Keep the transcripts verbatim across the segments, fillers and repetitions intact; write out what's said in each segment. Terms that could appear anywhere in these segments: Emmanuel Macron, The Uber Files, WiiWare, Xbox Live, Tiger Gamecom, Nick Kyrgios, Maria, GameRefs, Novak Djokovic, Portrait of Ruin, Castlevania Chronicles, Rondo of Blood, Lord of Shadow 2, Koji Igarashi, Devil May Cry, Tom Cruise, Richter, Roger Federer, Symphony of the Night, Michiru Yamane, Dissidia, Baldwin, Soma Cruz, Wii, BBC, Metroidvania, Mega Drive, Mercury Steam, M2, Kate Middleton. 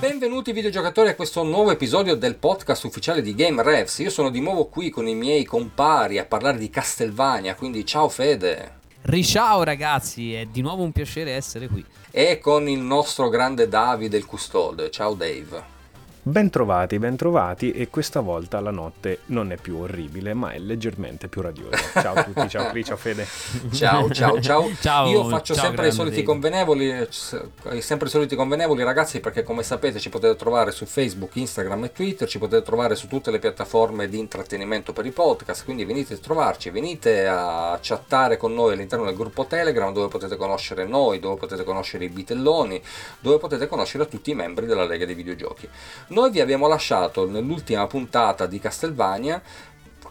Benvenuti videogiocatori a questo nuovo episodio del podcast ufficiale di GameRefs. Io sono di nuovo qui con i miei compari a parlare di Castlevania, quindi ciao Fede. Riciao ragazzi, è di nuovo un piacere essere qui. E con il nostro grande Davide il custode, ciao Dave. Bentrovati, bentrovati, e questa volta la notte non è più orribile, ma è leggermente più radiosa. Ciao a tutti, ciao Cri, ciao Fede. Ciao, ciao, ciao. ciao Io faccio ciao, sempre i soliti Dave. convenevoli, sempre i soliti convenevoli ragazzi, perché come sapete ci potete trovare su Facebook, Instagram e Twitter, ci potete trovare su tutte le piattaforme di intrattenimento per i podcast, quindi venite a trovarci, venite a chattare con noi all'interno del gruppo Telegram, dove potete conoscere noi, dove potete conoscere i bitelloni, dove potete conoscere tutti i membri della Lega dei Videogiochi. Noi vi abbiamo lasciato nell'ultima puntata di Castlevania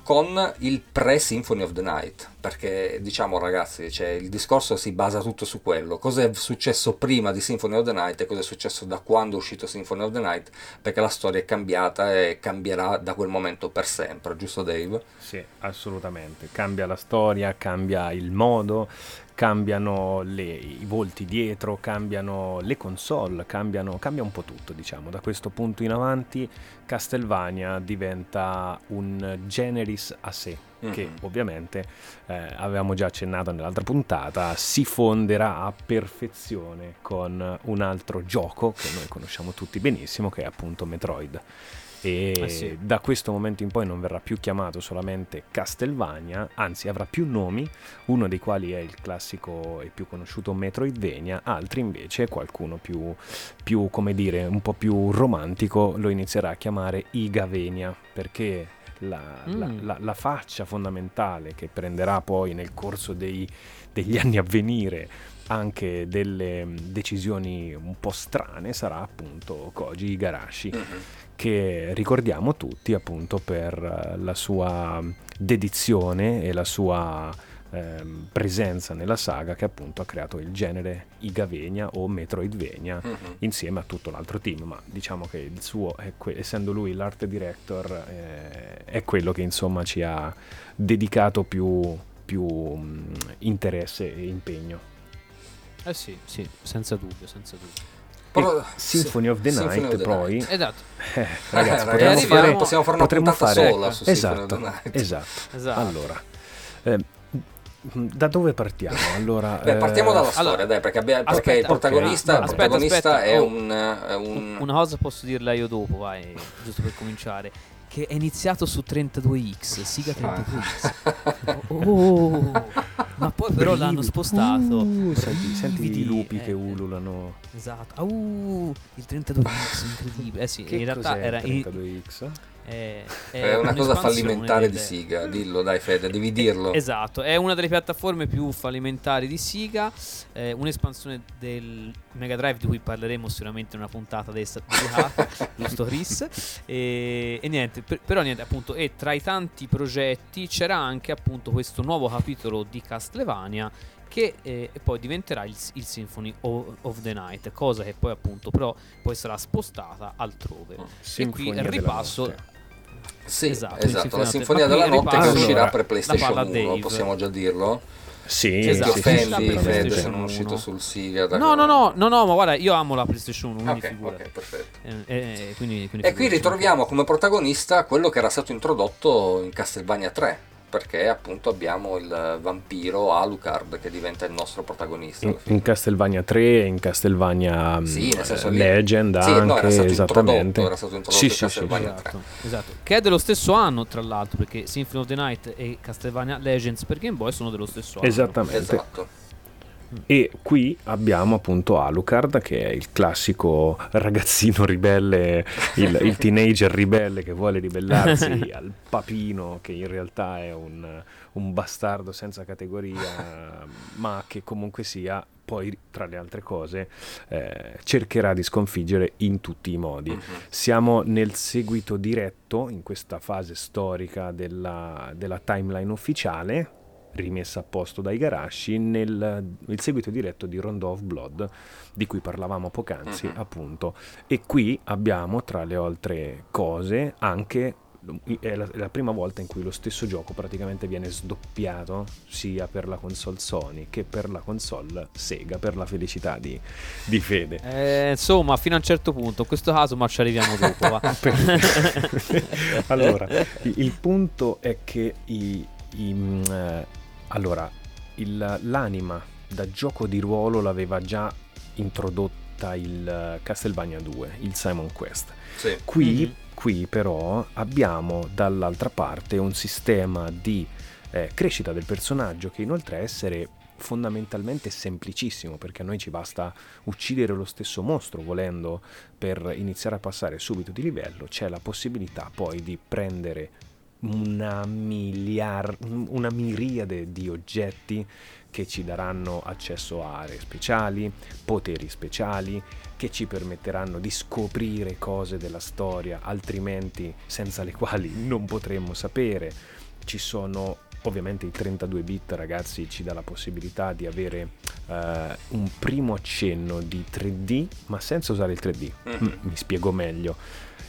con il pre-Symphony of the Night, perché diciamo ragazzi, cioè, il discorso si basa tutto su quello, cosa è successo prima di Symphony of the Night e cosa è successo da quando è uscito Symphony of the Night, perché la storia è cambiata e cambierà da quel momento per sempre, giusto Dave? Sì, assolutamente, cambia la storia, cambia il modo, cambiano le, i volti dietro, cambiano le console, cambiano, cambia un po' tutto, diciamo. Da questo punto in avanti Castlevania diventa un generis a sé, mm-hmm. che ovviamente, eh, avevamo già accennato nell'altra puntata, si fonderà a perfezione con un altro gioco che noi conosciamo tutti benissimo, che è appunto Metroid. E eh sì. da questo momento in poi non verrà più chiamato solamente Castlevania, anzi avrà più nomi, uno dei quali è il classico e più conosciuto Metroidvania, altri invece qualcuno più, più come dire, un po' più romantico lo inizierà a chiamare Iga Vania, perché la, mm. la, la, la faccia fondamentale che prenderà poi nel corso dei, degli anni a venire anche delle decisioni un po' strane sarà appunto Koji Igarashi, mm-hmm. che ricordiamo tutti appunto per la sua dedizione e la sua eh, presenza nella saga, che appunto ha creato il genere Iga Vania o Metroidvania, mm-hmm. insieme a tutto l'altro team, ma diciamo che il suo, essendo lui l'art director, eh, è quello che insomma ci ha dedicato più, più mh, interesse e impegno. Eh sì, sì, senza dubbio, senza dubbio. Però, Symphony of the Symphony Night of the poi Night. Esatto. Eh, ragazzi, eh, ragazzi, potremmo, possiamo fare una puntata fare... sola su esatto, Symphony of the Night. Esatto. esatto. Allora, eh, da dove partiamo? Allora, Beh, partiamo dalla eh... storia, allora, dai, perché, perché aspetta, il protagonista, okay, no, aspetta, protagonista aspetta, è oh, un, è un una cosa posso dirla io dopo, vai, giusto per cominciare. Che è iniziato su trentadue X, Sega trentadue X. Oh, oh, oh, oh. Ma poi però Bril. l'hanno spostato. Uh, senti, senti i lupi eh, che ululano. Esatto. Uh, il trentadue X incredibile. Eh sì, che in realtà era trentadue X. È, è, è una cosa fallimentare di Sega, dillo dai Fede, devi dirlo. Esatto, è una delle piattaforme più fallimentari di Sega, eh, un'espansione del Mega Drive di cui parleremo sicuramente in una puntata adesso, giusto Chris? E, e niente, per, però niente, appunto, e tra i tanti progetti c'era anche appunto questo nuovo capitolo di Castlevania che eh, poi diventerà il, il Symphony of the Night, cosa che poi appunto però poi sarà spostata altrove. Oh, e qui il ripasso. Sì, esatto, esatto. La Sinfonia della Notte che uscirà allora, per PlayStation uno, possiamo già dirlo? Sì, sì, esatto. Offendi, Fede, sono uscito sul Sega. No, no, no, no, no, ma guarda, io amo la PlayStation uno, okay, okay, perfetto. Eh, eh, quindi, quindi e qui ritroviamo come protagonista quello che era stato introdotto in Castlevania tre, perché appunto abbiamo il vampiro Alucard che diventa il nostro protagonista in, in Castlevania tre, in Castlevania sì, nel senso eh, Legend sì, anche no, era stato esattamente era stato introdotto sì, in sì, Castlevania sì, sì, esatto, tre esatto, che è dello stesso anno tra l'altro, perché Symphony of the Night e Castlevania Legends per Game Boy sono dello stesso anno esattamente esatto. E qui abbiamo appunto Alucard, che è il classico ragazzino ribelle, il, il teenager ribelle che vuole ribellarsi al papino, che in realtà è un, un bastardo senza categoria, ma che comunque sia poi tra le altre cose eh, cercherà di sconfiggere in tutti i modi. Uh-huh. Siamo nel seguito diretto in questa fase storica della, della timeline ufficiale rimessa a posto dai Igarashi nel il seguito diretto di Rondo of Blood di cui parlavamo poc'anzi, uh-huh. appunto, e qui abbiamo tra le altre cose anche è la, è la prima volta in cui lo stesso gioco praticamente viene sdoppiato sia per la console Sony che per la console Sega, per la felicità di, di Fede. Eh, insomma, fino a un certo punto, in questo caso, ma ci arriviamo dopo. Va. Allora, il punto è che i, i, eh, allora, il, l'anima da gioco di ruolo l'aveva già introdotta il Castlevania due, il Simon Quest. Sì. Qui, mm-hmm. qui però abbiamo dall'altra parte un sistema di eh, crescita del personaggio che inoltre è essere fondamentalmente semplicissimo, perché a noi ci basta uccidere lo stesso mostro volendo per iniziare a passare subito di livello. C'è la possibilità poi di prendere una, miliar- una miriade di oggetti che ci daranno accesso a aree speciali, poteri speciali, che ci permetteranno di scoprire cose della storia, altrimenti senza le quali non potremmo sapere. Ci sono ovviamente i trentadue bit, ragazzi, ci dà la possibilità di avere uh, un primo accenno di tre D, ma senza usare il tre D. Mm, mi spiego meglio.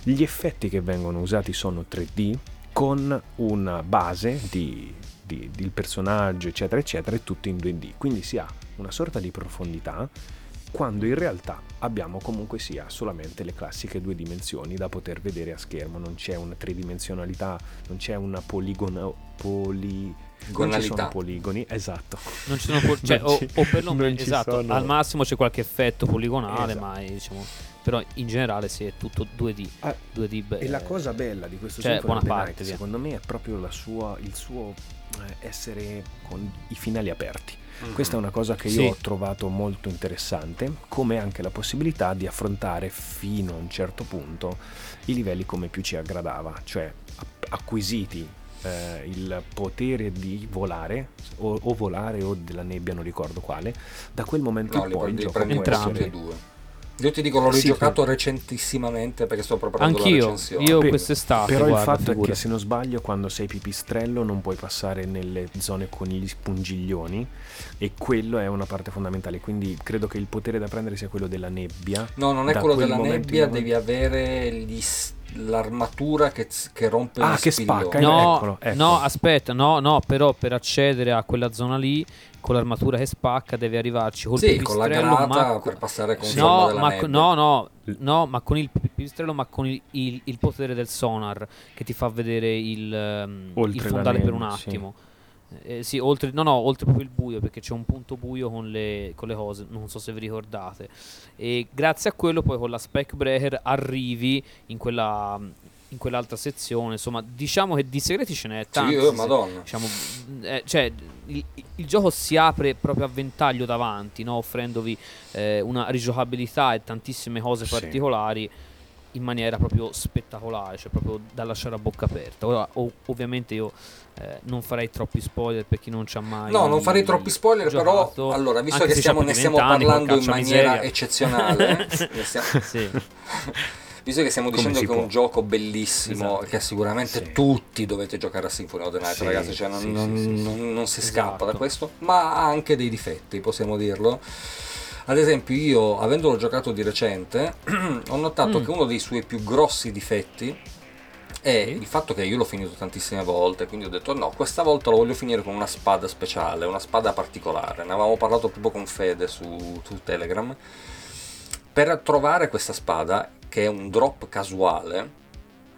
Gli effetti che vengono usati sono tre D con una base di del personaggio eccetera eccetera, e tutto in due D, quindi si ha una sorta di profondità, quando in realtà abbiamo comunque sia solamente le classiche due dimensioni da poter vedere a schermo. Non c'è una tridimensionalità, non c'è una poligono poli non ci sono poligoni, esatto, non ci sono pol- cioè, non ci, o, o perlomeno esatto sono... al massimo c'è qualche effetto poligonale, esatto. Ma è, diciamo, però in generale si è tutto due D, ah, due D be- e la cosa bella di questo, cioè, Symphony of the Night, secondo me è proprio la sua, il suo essere con i finali aperti. Mm-hmm. Questa è una cosa che io sì. ho trovato molto interessante, come anche la possibilità di affrontare fino a un certo punto i livelli come più ci aggradava, cioè acquisiti eh, il potere di volare o, o volare o della nebbia, non ricordo quale. Da quel momento no, in poi prendi, il gioco può essere... due. Io ti dico, l'ho sì, rigiocato per... recentissimamente perché sto preparando anch'io, la recensione. Anch'io, io quest'estate. Però guarda, il fatto figura. è che, se non sbaglio, quando sei pipistrello non puoi passare nelle zone con gli spungiglioni, e quello è una parte fondamentale, quindi credo che il potere da prendere sia quello della nebbia. No, non è da quello della nebbia, in... devi avere gli st- l'armatura che, che rompe ah, che spillone. spacca no, eccolo, ecco. no aspetta no no però per accedere a quella zona lì con l'armatura che spacca devi arrivarci col sì, con la granata, ma... per passare con sì. no, della ma, no no no ma con il pipistrello, ma con il, il, il potere del sonar che ti fa vedere il, il fondale per un attimo. Sì. Eh, sì, oltre, no, no, oltre proprio il buio, perché c'è un punto buio con le, con le cose, non so se vi ricordate. E grazie a quello, poi con la Spec Breaker arrivi in quella, in quell'altra sezione. Insomma, diciamo che di segreti ce n'è tanti. Sì, oh, Madonna. Diciamo, eh, cioè, il, il gioco si apre proprio a ventaglio davanti, no? Offrendovi eh, una rigiocabilità e tantissime cose sì. particolari, in maniera proprio spettacolare, cioè proprio da lasciare a bocca aperta. Ora, ov- ovviamente io eh, non farei troppi spoiler per chi non c'ha mai no non farei troppi spoiler giocato. Però allora, visto anche che stiamo, ne stiamo parlando in maniera miseria. eccezionale eh, stiamo... sì. visto che stiamo dicendo che può. è un gioco bellissimo, esatto. che sicuramente sì. tutti dovete giocare a Symphony of the Night, sì, ragazzi, cioè non, sì, non, sì, sì. non, non si esatto. scappa da questo, ma ha anche dei difetti, possiamo dirlo. Ad esempio, io, avendolo giocato di recente, ho notato mm. che uno dei suoi più grossi difetti è il fatto che io l'ho finito tantissime volte, quindi ho detto no, questa volta lo voglio finire con una spada speciale, una spada particolare. Ne avevamo parlato proprio con Fede su, su Telegram. Per trovare questa spada, che è un drop casuale,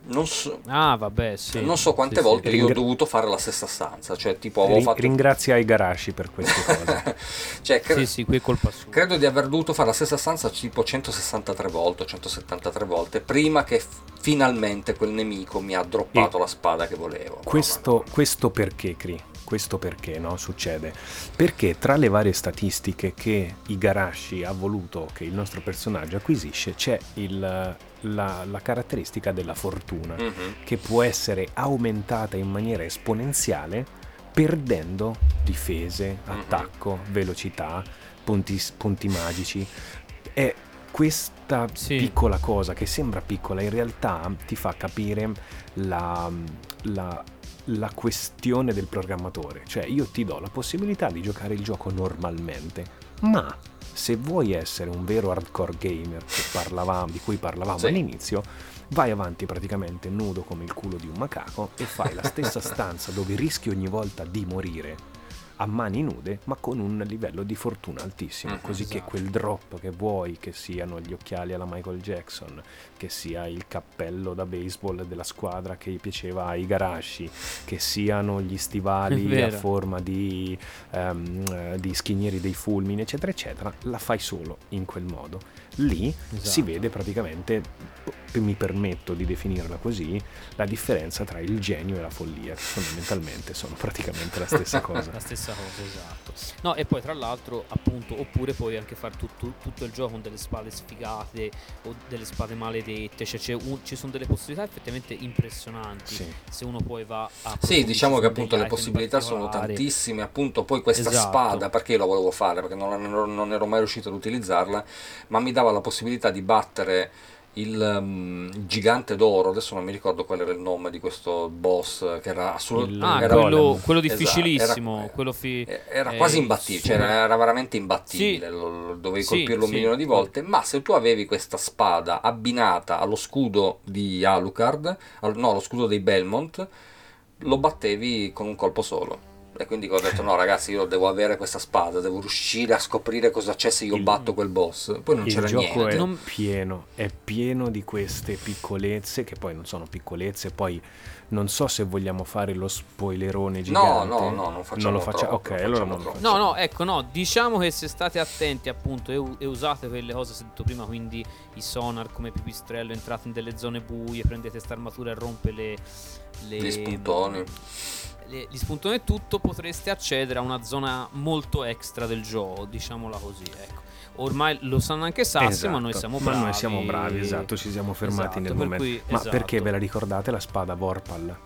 non so, ah, vabbè, sì. non so quante sì, volte sì. io Ringra- ho dovuto fare la stessa stanza, cioè tipo avevo fatto... Ringrazia Igarashi per queste cose. Cioè, cre- sì, sì, qui è colpa sua. Credo di aver dovuto fare la stessa stanza tipo centosessantatré volte, centosettantatré volte prima che f- finalmente quel nemico mi ha droppato e la spada che volevo. Questo, no, no. questo perché, Cri? Questo perché no, succede? Perché tra le varie statistiche che Igarashi ha voluto che il nostro personaggio acquisisce c'è il... La, la caratteristica della fortuna, mm-hmm. che può essere aumentata in maniera esponenziale perdendo difese, mm-hmm. attacco, velocità, punti, punti magici. È questa sì. piccola cosa che sembra piccola, in realtà ti fa capire la, la, la questione del programmatore. Cioè, io ti do la possibilità di giocare il gioco normalmente, ma se vuoi essere un vero hardcore gamer che parlavamo, di cui parlavamo sì. all'inizio, vai avanti praticamente nudo come il culo di un macaco e fai la stessa stanza dove rischi ogni volta di morire a mani nude, ma con un livello di fortuna altissimo, mm-hmm, così esatto. che quel drop che vuoi, che siano gli occhiali alla Michael Jackson, che sia il cappello da baseball della squadra che piaceva a Igarashi, che siano gli stivali a forma di, um, di schinieri dei fulmini, eccetera eccetera, la fai solo in quel modo lì. Esatto. Si vede praticamente, mi permetto di definirla così, la differenza tra il genio e la follia, che fondamentalmente sono praticamente la stessa cosa. La stessa cosa, esatto. No, e poi tra l'altro, appunto, oppure puoi anche fare tutto, tutto il gioco con delle spade sfigate o delle spade maledette, cioè c'è un, ci sono delle possibilità effettivamente impressionanti, sì. se uno poi va a... Sì, diciamo che appunto le possibilità sono tantissime, appunto poi questa esatto. spada, perché io la volevo fare? Perché non, non, non ero mai riuscito ad utilizzarla, ma mi dava la possibilità di battere il um, gigante d'oro, adesso non mi ricordo qual era il nome di questo boss, che era assolutamente ah, era quello, quello difficilissimo, esatto, era, quello fi- era eh, quasi imbattibile, sì. cioè era veramente imbattibile, sì. lo, dovevi sì, colpirlo un sì. milione di volte, ma se tu avevi questa spada abbinata allo scudo di Alucard, al, no, allo scudo dei Belmont, lo battevi con un colpo solo. E quindi ho detto no ragazzi, io devo avere questa spada, devo riuscire a scoprire cosa c'è se io il, batto quel boss. Poi non c'era niente. Il gioco è non... pieno, è pieno di queste piccolezze che poi non sono piccolezze. Poi non so se vogliamo fare lo spoilerone gigante. No, no, no, non facciamo, non lo faccia... troppo, okay, non allora facciamo non lo facciamo. No, no, ecco, no, diciamo che se state attenti appunto e, e usate quelle cose che ho detto prima, quindi i sonar come pipistrello, entrate in delle zone buie, prendete sta armatura e rompe le, le... gli spuntoni. Gli spuntoni e tutto, potreste accedere a una zona molto extra del gioco, diciamola così, ecco. Ormai lo sanno anche Sassi, esatto, ma noi siamo bravi. Ma noi siamo bravi, esatto, ci siamo fermati esatto, nel per momento. Cui, ma esatto. perché ve la ricordate la spada Vorpal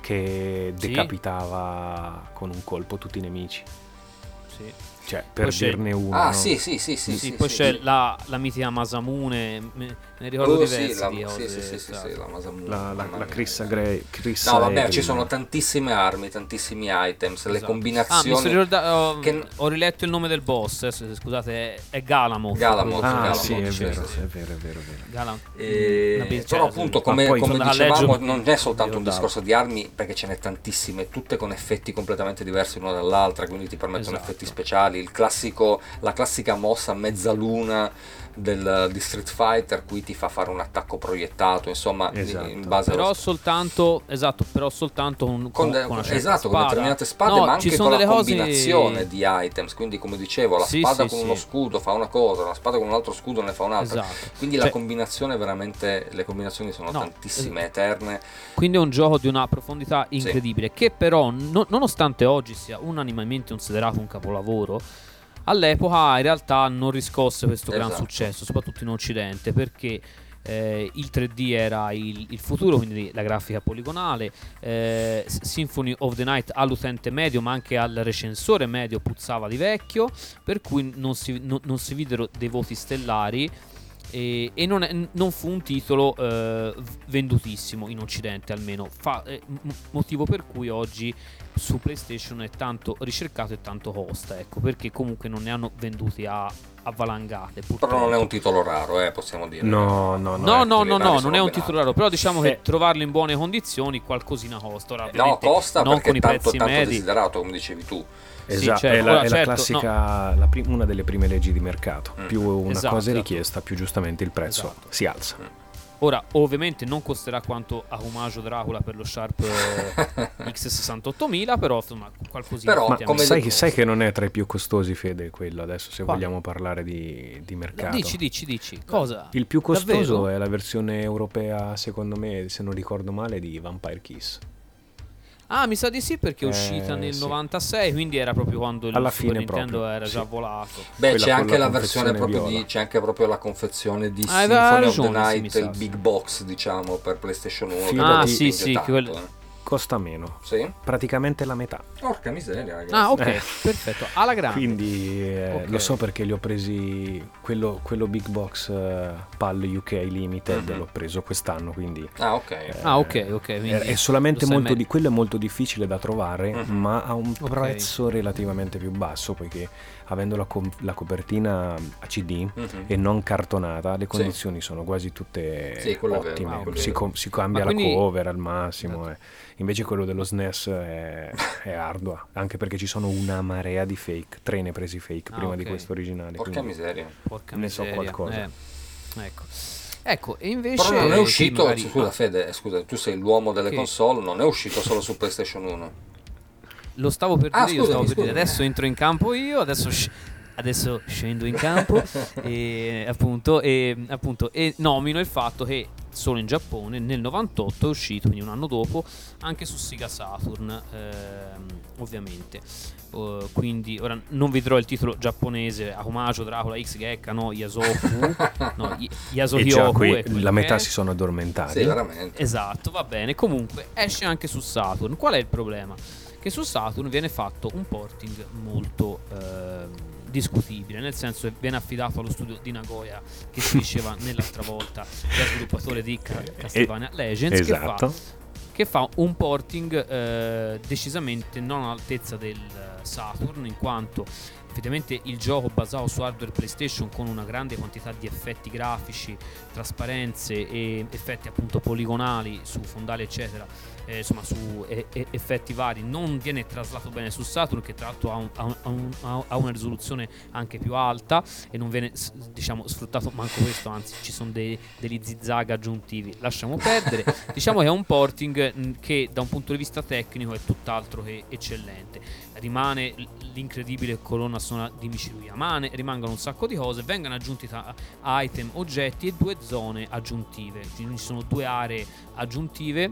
che decapitava sì. con un colpo tutti i nemici? Sì. Cioè, per poi dirne uno. Ah, no? sì, sì, sì, sì, sì, sì. Poi sì, c'è sì. la, la mitica Masamune, me ne ricordo oh, diversi. Sì, la, di sì, sì, sì, sì, sì, la Masamune. La, la, la Crissa Grey. Crissa no, vabbè, Egri. Ci sono tantissime armi, tantissimi items, esatto. le combinazioni. Ah, mi sono ricordato, che... ho, ho riletto il nome del boss, eh, scusate, è Galamoth. Galamoth, ah, Galamoth, sì, è vero, sì, è vero, è vero, è vero. E... però appunto, come, ah, come dicevamo, non è soltanto un discorso di armi, perché ce n'è tantissime, tutte con effetti completamente diversi l'una dall'altra, quindi ti permettono effetti speciali. Il classico, la classica mossa mezzaluna del, di Street Fighter, qui ti fa fare un attacco proiettato, insomma, esatto. in base però allo... soltanto esatto, però soltanto un, con, con, de, con una esatto, con determinate spade, no, ma anche con la combinazione cose... di items, quindi come dicevo, la sì, spada sì, con sì. uno scudo fa una cosa, la spada con un altro scudo ne fa un'altra, esatto. quindi cioè... la combinazione veramente, le combinazioni sono no, tantissime, esatto. eterne, quindi è un gioco di una profondità incredibile, sì. che però no, nonostante oggi sia unanimemente considerato un capolavoro, all'epoca in realtà non riscosse questo esatto. gran successo, soprattutto in Occidente, perché eh, il tre D era il, il futuro, quindi la grafica poligonale, eh, Symphony of the Night all'utente medio ma anche al recensore medio puzzava di vecchio, per cui non si, no, non si videro dei voti stellari e, e non, è, non fu un titolo eh, vendutissimo in Occidente almeno, Fa, eh, motivo per cui oggi su PlayStation è tanto ricercato e tanto costa, ecco, perché comunque non ne hanno venduti a, a valangate. Purtroppo. Però non è un titolo raro, eh, possiamo dire. No, no, no, no, no, no, no non è un titolo raro, però diciamo eh. che trovarlo in buone condizioni qualcosina costa. Ora, no, costa non perché con i tanto, prezzi tanto medi. Desiderato, come dicevi tu. Esatto, sì, certo. è la, Ora, è certo, la classica, no. la prim- una delle prime leggi di mercato, mm. più una esatto, cosa è richiesta, esatto. più giustamente il prezzo esatto. si alza. Mm. Ora, ovviamente non costerà quanto a Omaggio Dracula per lo Sharp X sessantottomila, però insomma qualcosina. Però, come sai, che, sai che non è tra i più costosi, Fede, quello adesso, se Qual? vogliamo parlare di, di mercato. Dici, dici, dici. Cosa? Il più costoso Davvero? è la versione europea, secondo me, se non ricordo male, di Vampire Kiss. Ah, mi sa di sì, perché è uscita eh, nel sì. novantasei, quindi era proprio quando il Alla Super fine Nintendo proprio, era sì. già volato. Beh, Quella c'è anche la, la versione proprio viola. di c'è anche proprio la confezione di ah, Symphony ragione, of the Night, il sa, big sì. box, diciamo, per PlayStation uno. Fidati, ah, sì, sì, tanto, quel... eh. costa meno, sì, praticamente la metà. Porca miseria, ragazzi. Ah, ok, eh. perfetto, alla grande. Quindi eh, okay. lo so perché li ho presi, quello, quello Big Box uh, P A L U K Limited, mm-hmm. l'ho preso quest'anno, quindi ah, ok, eh, ah, ok, okay quindi è solamente molto di, quello è molto difficile da trovare, mm-hmm. ma ha un okay. prezzo relativamente più basso, poiché avendo la, co- la copertina a C D mm-hmm. e non cartonata, le condizioni sì. sono quasi tutte sì, ottime, vero, ah, si, com- si cambia ma la quindi... cover al massimo, eh. invece quello dello S N E S è, è ardua, anche perché ci sono una marea di fake, tre ne presi fake ah, prima okay. di questo originale. Porca miseria. Porca ne miseria. so qualcosa. Eh. Ecco. Ecco, e invece però non è uscito, magari... scusa Fede, scusa, tu sei l'uomo delle che... console, non è uscito solo su PlayStation uno. Lo stavo per ah, dire, io stavo per dire, adesso entro in campo io, adesso sc- adesso scendo in campo e appunto e appunto e nomino il fatto che solo in Giappone nel novantotto è uscito, quindi un anno dopo, anche su Sega Saturn, ehm, ovviamente. Uh, quindi ora non vi dirò il titolo giapponese, Akumajo, Dracula, X, Gekka, no, Yasoku, no, y- Yasokyoku. E qui la metà è. si sono addormentati. Sì, veramente. Esatto, va bene. Comunque esce anche su Saturn. Qual è il problema? Che su Saturn viene fatto un porting molto eh, discutibile, nel senso che viene affidato allo studio di Nagoya, che si diceva nell'altra volta, lo sviluppatore di Castlevania Legends, esatto. che, fa, che fa un porting eh, decisamente non all'altezza del Saturn, in quanto effettivamente il gioco basato su hardware PlayStation con una grande quantità di effetti grafici, trasparenze e effetti appunto poligonali su fondali eccetera, eh, insomma su e- e- effetti vari, non viene traslato bene su Saturn, che tra l'altro ha, un, ha, un, ha una risoluzione anche più alta e non viene diciamo sfruttato manco questo, anzi ci sono dei, degli zigzag aggiuntivi, lasciamo perdere. Diciamo che è un porting che da un punto di vista tecnico è tutt'altro che eccellente, rimane l'incredibile colonna sonora di Michiru Yamane, rimangono un sacco di cose, vengono aggiunti ta- item, oggetti e due zone aggiuntive, ci sono due aree aggiuntive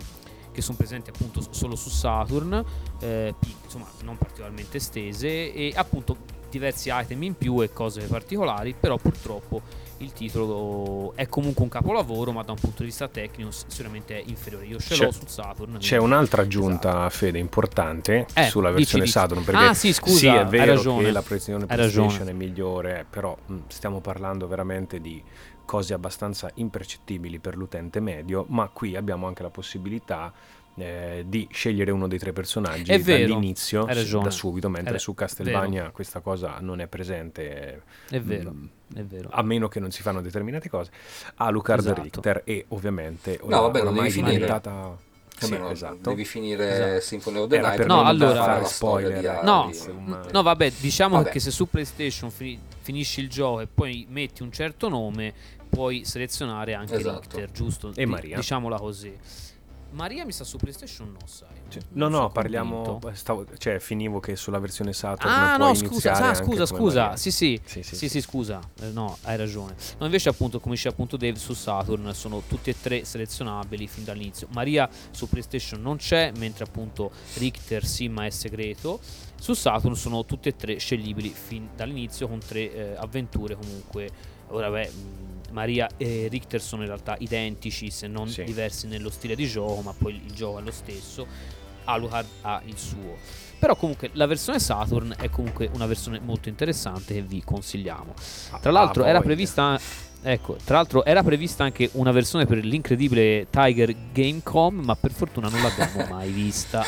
che sono presenti appunto solo su Saturn, eh, insomma non particolarmente estese, e appunto diversi item in più e cose particolari, però purtroppo il titolo è comunque un capolavoro, ma da un punto di vista tecnico sicuramente è inferiore. Io ce l'ho su Saturn. C'è un'altra aggiunta, esatto. Fede, importante eh, scusa, sulla versione dici, dici. Saturn, perché ah, sì, scusa, sì, è vero ragione, che la versione PlayStation è migliore, però mh, stiamo parlando veramente di cose abbastanza impercettibili per l'utente medio, ma qui abbiamo anche la possibilità Eh, di scegliere uno dei tre personaggi è vero, dall'inizio, da subito, mentre è su Castlevania vero. questa cosa non è presente, è vero, mh, è vero, a meno che non si fanno determinate cose. Alucard, esatto. Richter e ovviamente no, vabbè, ormai è diventata sì, no, esatto. devi finire esatto. Symphony of the Night. No, allora fare spoiler, no, di... no, vabbè, diciamo vabbè. che se su PlayStation fi- finisci il gioco e poi metti un certo nome, puoi selezionare anche esatto. Richter, giusto? E D- Maria, diciamola così. Maria mi sta su PlayStation no, sai. Cioè, no, no, parliamo stavo, cioè finivo che sulla versione Saturn ah, puoi no, scusa, ah, scusa, scusa. Sì sì. Sì, sì, sì. Sì, sì, scusa. Eh, no, hai ragione. No, invece appunto, come dice appunto Dave, su Saturn sono tutti e tre selezionabili fin dall'inizio. Maria su PlayStation non c'è, mentre appunto Richter sì, ma è segreto. Su Saturn sono tutti e tre sceglibili fin dall'inizio con tre eh, avventure comunque. Ora beh, Maria e Richter sono in realtà identici, se non sì. diversi nello stile di gioco, ma poi il gioco è lo stesso. Alucard ha il suo. Però comunque la versione Saturn è comunque una versione molto interessante che vi consigliamo. Tra l'altro ah, era prevista ecco, tra l'altro era prevista anche una versione per l'incredibile Tiger Gamecom, ma per fortuna non l'abbiamo mai vista.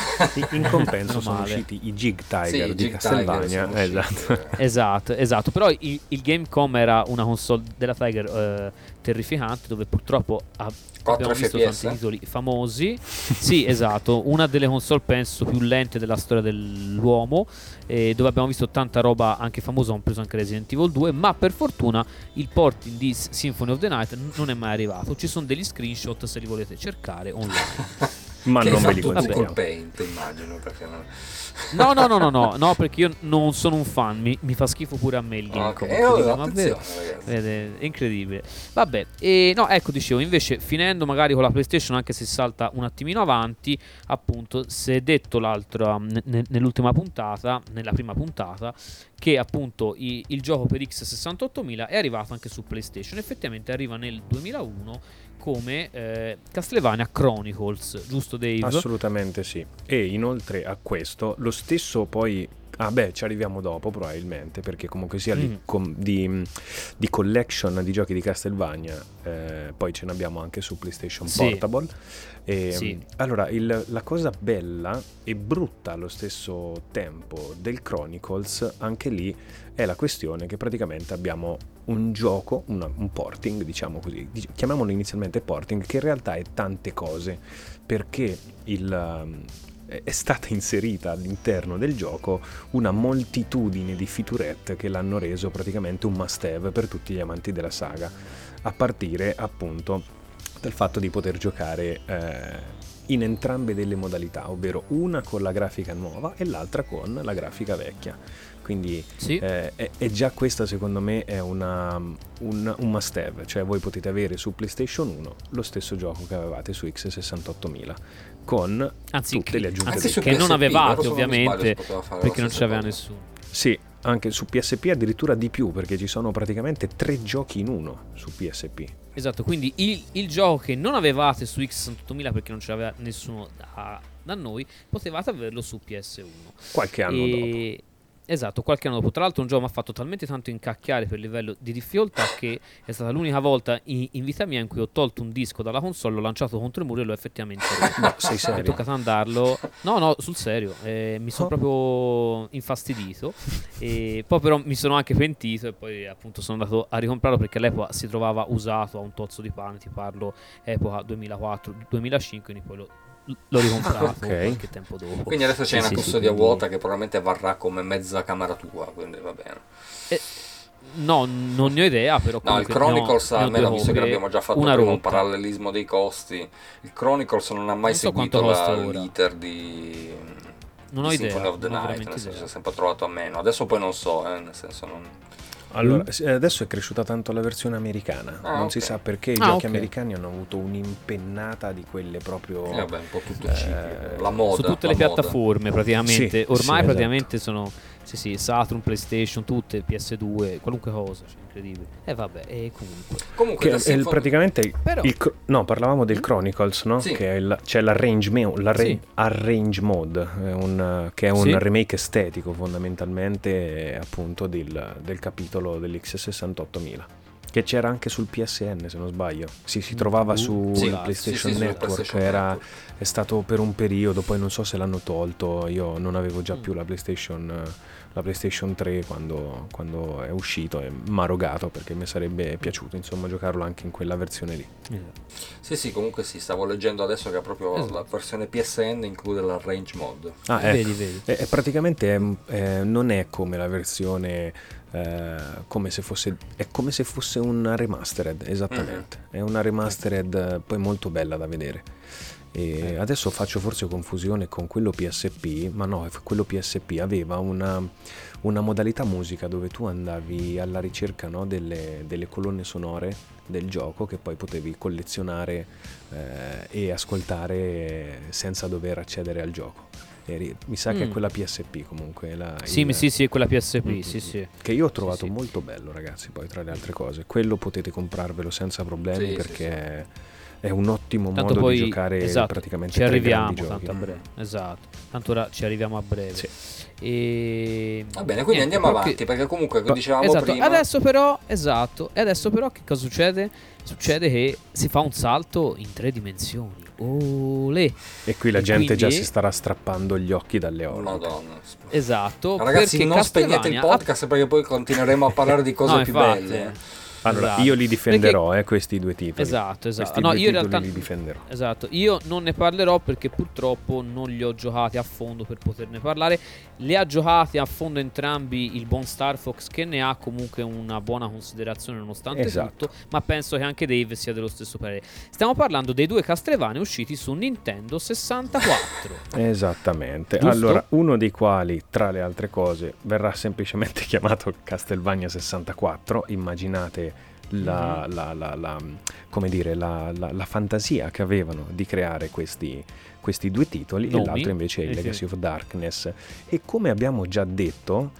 In compenso sono male. usciti i Jig Tiger sì, di Jig Castlevania Tiger esatto. esatto, esatto, però il, il Gamecom era una console della Tiger eh, terrificante, dove purtroppo ha, abbiamo visto F P S tanti titoli famosi. Sì, esatto, una delle console penso più lente della storia dell'uomo, eh, dove abbiamo visto tanta roba anche famosa, compreso anche Resident Evil due, ma per fortuna il porting di Symphony of the Night non è mai arrivato. Ci sono degli screenshot se li volete cercare online. Ma non ve li consiglio. Col Paint, immagino, perché non... no, no, no, no, no, no, perché io non sono un fan, mi, mi fa schifo pure a me il game. Okay. Eh, oh, ma vero, vede, è incredibile. Vabbè, e no, ecco, dicevo, invece finendo magari con la PlayStation, anche se salta un attimino avanti, appunto, si è detto l'altro n- nell'ultima puntata, nella prima puntata, che appunto i, il gioco per X sessantottomila è arrivato anche su PlayStation. Effettivamente arriva nel duemilauno come eh, Castlevania Chronicles, giusto Dave? Assolutamente sì. E inoltre a questo lo stesso poi... Ah beh, ci arriviamo dopo probabilmente, perché comunque sia mm. di, com, di, di collection di giochi di Castlevania, eh, poi ce n'abbiamo anche su PlayStation sì. Portable e, sì. Allora, il, la cosa bella e brutta allo stesso tempo del Chronicles, anche lì, è la questione che praticamente abbiamo un gioco, una, un porting, diciamo così, chiamiamolo inizialmente porting, che in realtà è tante cose, perché il... è stata inserita all'interno del gioco una moltitudine di featurette che l'hanno reso praticamente un must have per tutti gli amanti della saga, a partire appunto dal fatto di poter giocare eh, in entrambe delle modalità, ovvero una con la grafica nuova e l'altra con la grafica vecchia. Quindi sì. eh, è, è già questa, secondo me, è una, un, un must have, cioè voi potete avere su PlayStation uno lo stesso gioco che avevate su X sessantottomila con anzi, tutte le aggiunte anzi, che P S P, non avevate ovviamente, non sbaglio, perché non ce l'aveva nessuno. Sì, anche su P S P addirittura di più, perché ci sono praticamente tre giochi in uno su P S P. Esatto, quindi il, il gioco che non avevate su X sessantottomila perché non ce l'aveva nessuno da, da noi, potevate averlo su P S uno qualche anno e... dopo. Esatto, qualche anno dopo. Tra l'altro un gioco mi ha fatto talmente tanto incacchiare per livello di difficoltà che è stata l'unica volta in, in vita mia in cui ho tolto un disco dalla console, l'ho lanciato contro il muro e l'ho effettivamente rotto. No, sei serio? È toccato andarlo. No, no, sul serio, eh, mi sono proprio infastidito e poi però mi sono anche pentito e poi appunto sono andato a ricomprarlo, perché all'epoca si trovava usato a un tozzo di pane, ti parlo epoca duemilaquattro duemilacinque, quindi poi lo... l'ho ricomprato okay. qualche tempo dopo. Quindi adesso c'è sì, una sì, custodia sì, vuota quindi... che probabilmente varrà come mezza camera tua, quindi va bene. Eh, no, non ne ho idea, però no, il Chronicles, almeno visto che l'abbiamo già fatto prima, un parallelismo dei costi, il Chronicles non ha mai non so seguito la, l'iter di, non ho di idea, Symphony of the Night, nel senso si è sempre trovato a meno. Adesso poi non so, eh, nel senso non... Allora, adesso è cresciuta tanto la versione americana, ah, non okay. si sa perché i ah, giochi okay. americani hanno avuto un'impennata di quelle proprio eh, vabbè, un po' tutto eh, cibo, la moda, su tutte la le moda. Piattaforme praticamente, sì, ormai sì, praticamente esatto. sono sì sì Saturn, PlayStation, tutte, P S due, qualunque cosa, cioè, incredibile. E eh, vabbè, e comunque. Comunque che, è il, praticamente però... il, no, parlavamo del Chronicles, no? Sì. Che è il, c'è l'arrange la sì. mode, è un, che è un sì. remake estetico fondamentalmente appunto del, del capitolo dell'X sessantottomila, che c'era anche sul P S N se non sbaglio, si, si trovava su sì, PlayStation sì, sì, Network, PlayStation era Network. È stato per un periodo, poi non so se l'hanno tolto, io non avevo già mm. più la PlayStation la PlayStation tre quando, quando è uscito e m'ha rogato, perché mi sarebbe piaciuto insomma giocarlo anche in quella versione lì. Mm. Sì sì, comunque sì, stavo leggendo adesso che proprio esatto. la versione P S N include l'arrange mod. Ah, ecco. vedi, vedi. È, è praticamente è, è, non è come la versione Uh, come se fosse è come se fosse una remastered, esattamente mm-hmm. è una remastered poi molto bella da vedere e mm. adesso faccio forse confusione con quello P S P, ma no, quello P S P aveva una, una modalità musica dove tu andavi alla ricerca, no, delle, delle colonne sonore del gioco che poi potevi collezionare eh, e ascoltare senza dover accedere al gioco. Mi sa mm. che è quella P S P comunque la, sì, il... sì sì quella P S P mm-hmm. sì, sì. che io ho trovato sì, sì. molto bello, ragazzi, poi tra le altre cose quello potete comprarvelo senza problemi sì, perché sì, sì. è un ottimo tanto modo poi, di giocare esatto, praticamente ci arriviamo tanto a breve mm. esatto tanto ora ci arriviamo a breve sì. e... va bene, quindi niente, andiamo perché... avanti, perché comunque pa- dicevamo esatto, prima adesso però esatto e adesso però che cosa succede? Succede che si fa un salto in tre dimensioni. Olè. E qui la e gente quindi... già si starà strappando gli occhi dalle orecchie. Madonna. Esatto. Ragazzi, non spegnete il podcast, perché poi continueremo a parlare di cose no, più infatti. Belle. Allora, esatto. io li difenderò, perché... eh, questi due titoli. Esatto, esatto. No, io in realtà li difenderò. Esatto, io non ne parlerò perché purtroppo non li ho giocati a fondo per poterne parlare. Li ha giocati a fondo entrambi il buon Star Fox, che ne ha comunque una buona considerazione nonostante esatto. tutto, ma penso che anche Dave sia dello stesso parere. Stiamo parlando dei due Castlevania usciti su Nintendo sessantaquattro. Esattamente. Giusto? Allora, uno dei quali, tra le altre cose, verrà semplicemente chiamato Castlevania sessantaquattro. Immaginate La, mm-hmm. la, la, la, come dire, la, la, la fantasia che avevano di creare questi, questi due titoli. Nomi. E l'altro invece è Legacy of Darkness, e come abbiamo già detto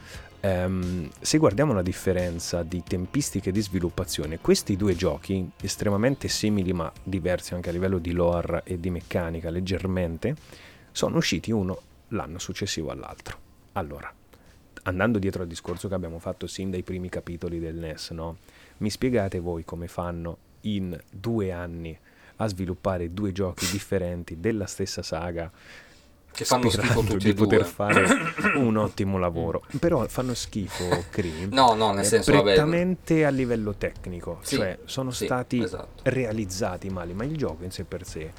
Um, se guardiamo la differenza di tempistiche di sviluppazione, questi due giochi estremamente simili ma diversi anche a livello di lore e di meccanica leggermente, sono usciti uno l'anno successivo all'altro. Allora, andando dietro al discorso che abbiamo fatto sin dai primi capitoli del N E S, no? Mi spiegate voi come fanno in due anni a sviluppare due giochi differenti della stessa saga, che fanno schifo tutti e due, poter fare un ottimo lavoro, però fanno schifo Cream no no nel senso prettamente vabbè. a livello tecnico, sì, cioè sono sì, stati esatto. realizzati male, ma il gioco in sé per sé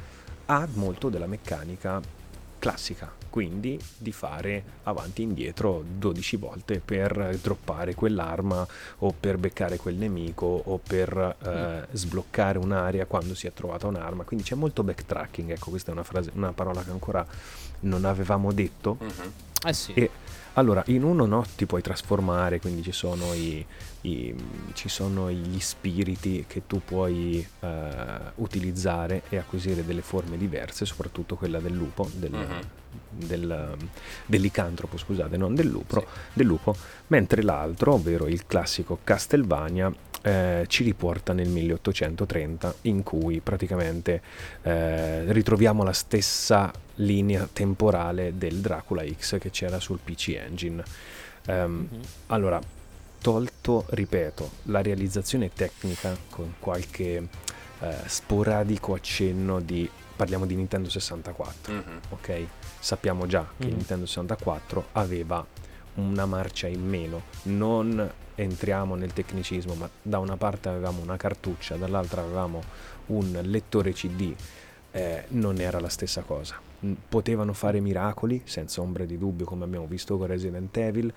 ha molto della meccanica classica, quindi di fare avanti e indietro dodici volte per droppare quell'arma o per beccare quel nemico o per eh, mm. sbloccare un'area quando si è trovata un'arma, quindi c'è molto backtracking, ecco questa è una frase, una parola che ancora non avevamo detto. Mm-hmm. Eh sì. E allora in uno no ti puoi trasformare, quindi ci sono i, i ci sono gli spiriti che tu puoi uh, utilizzare e acquisire delle forme diverse, soprattutto quella del lupo, del, uh-huh. del, del licantropo, scusate, non del lupo, sì. del lupo, mentre l'altro, ovvero il classico Castlevania, Eh, ci riporta nel milleottocentotrenta, in cui praticamente eh, ritroviamo la stessa linea temporale del Dracula X che c'era sul P C Engine. Um, mm-hmm. Allora, tolto, ripeto, la realizzazione tecnica con qualche eh, sporadico accenno di... Parliamo di Nintendo sessantaquattro, mm-hmm. ok? Sappiamo già che mm-hmm. Nintendo sessantaquattro aveva una marcia in meno, non... entriamo nel tecnicismo, ma da una parte avevamo una cartuccia, dall'altra avevamo un lettore C D, eh, non era la stessa cosa. Potevano fare miracoli senza ombra di dubbio, come abbiamo visto con Resident Evil,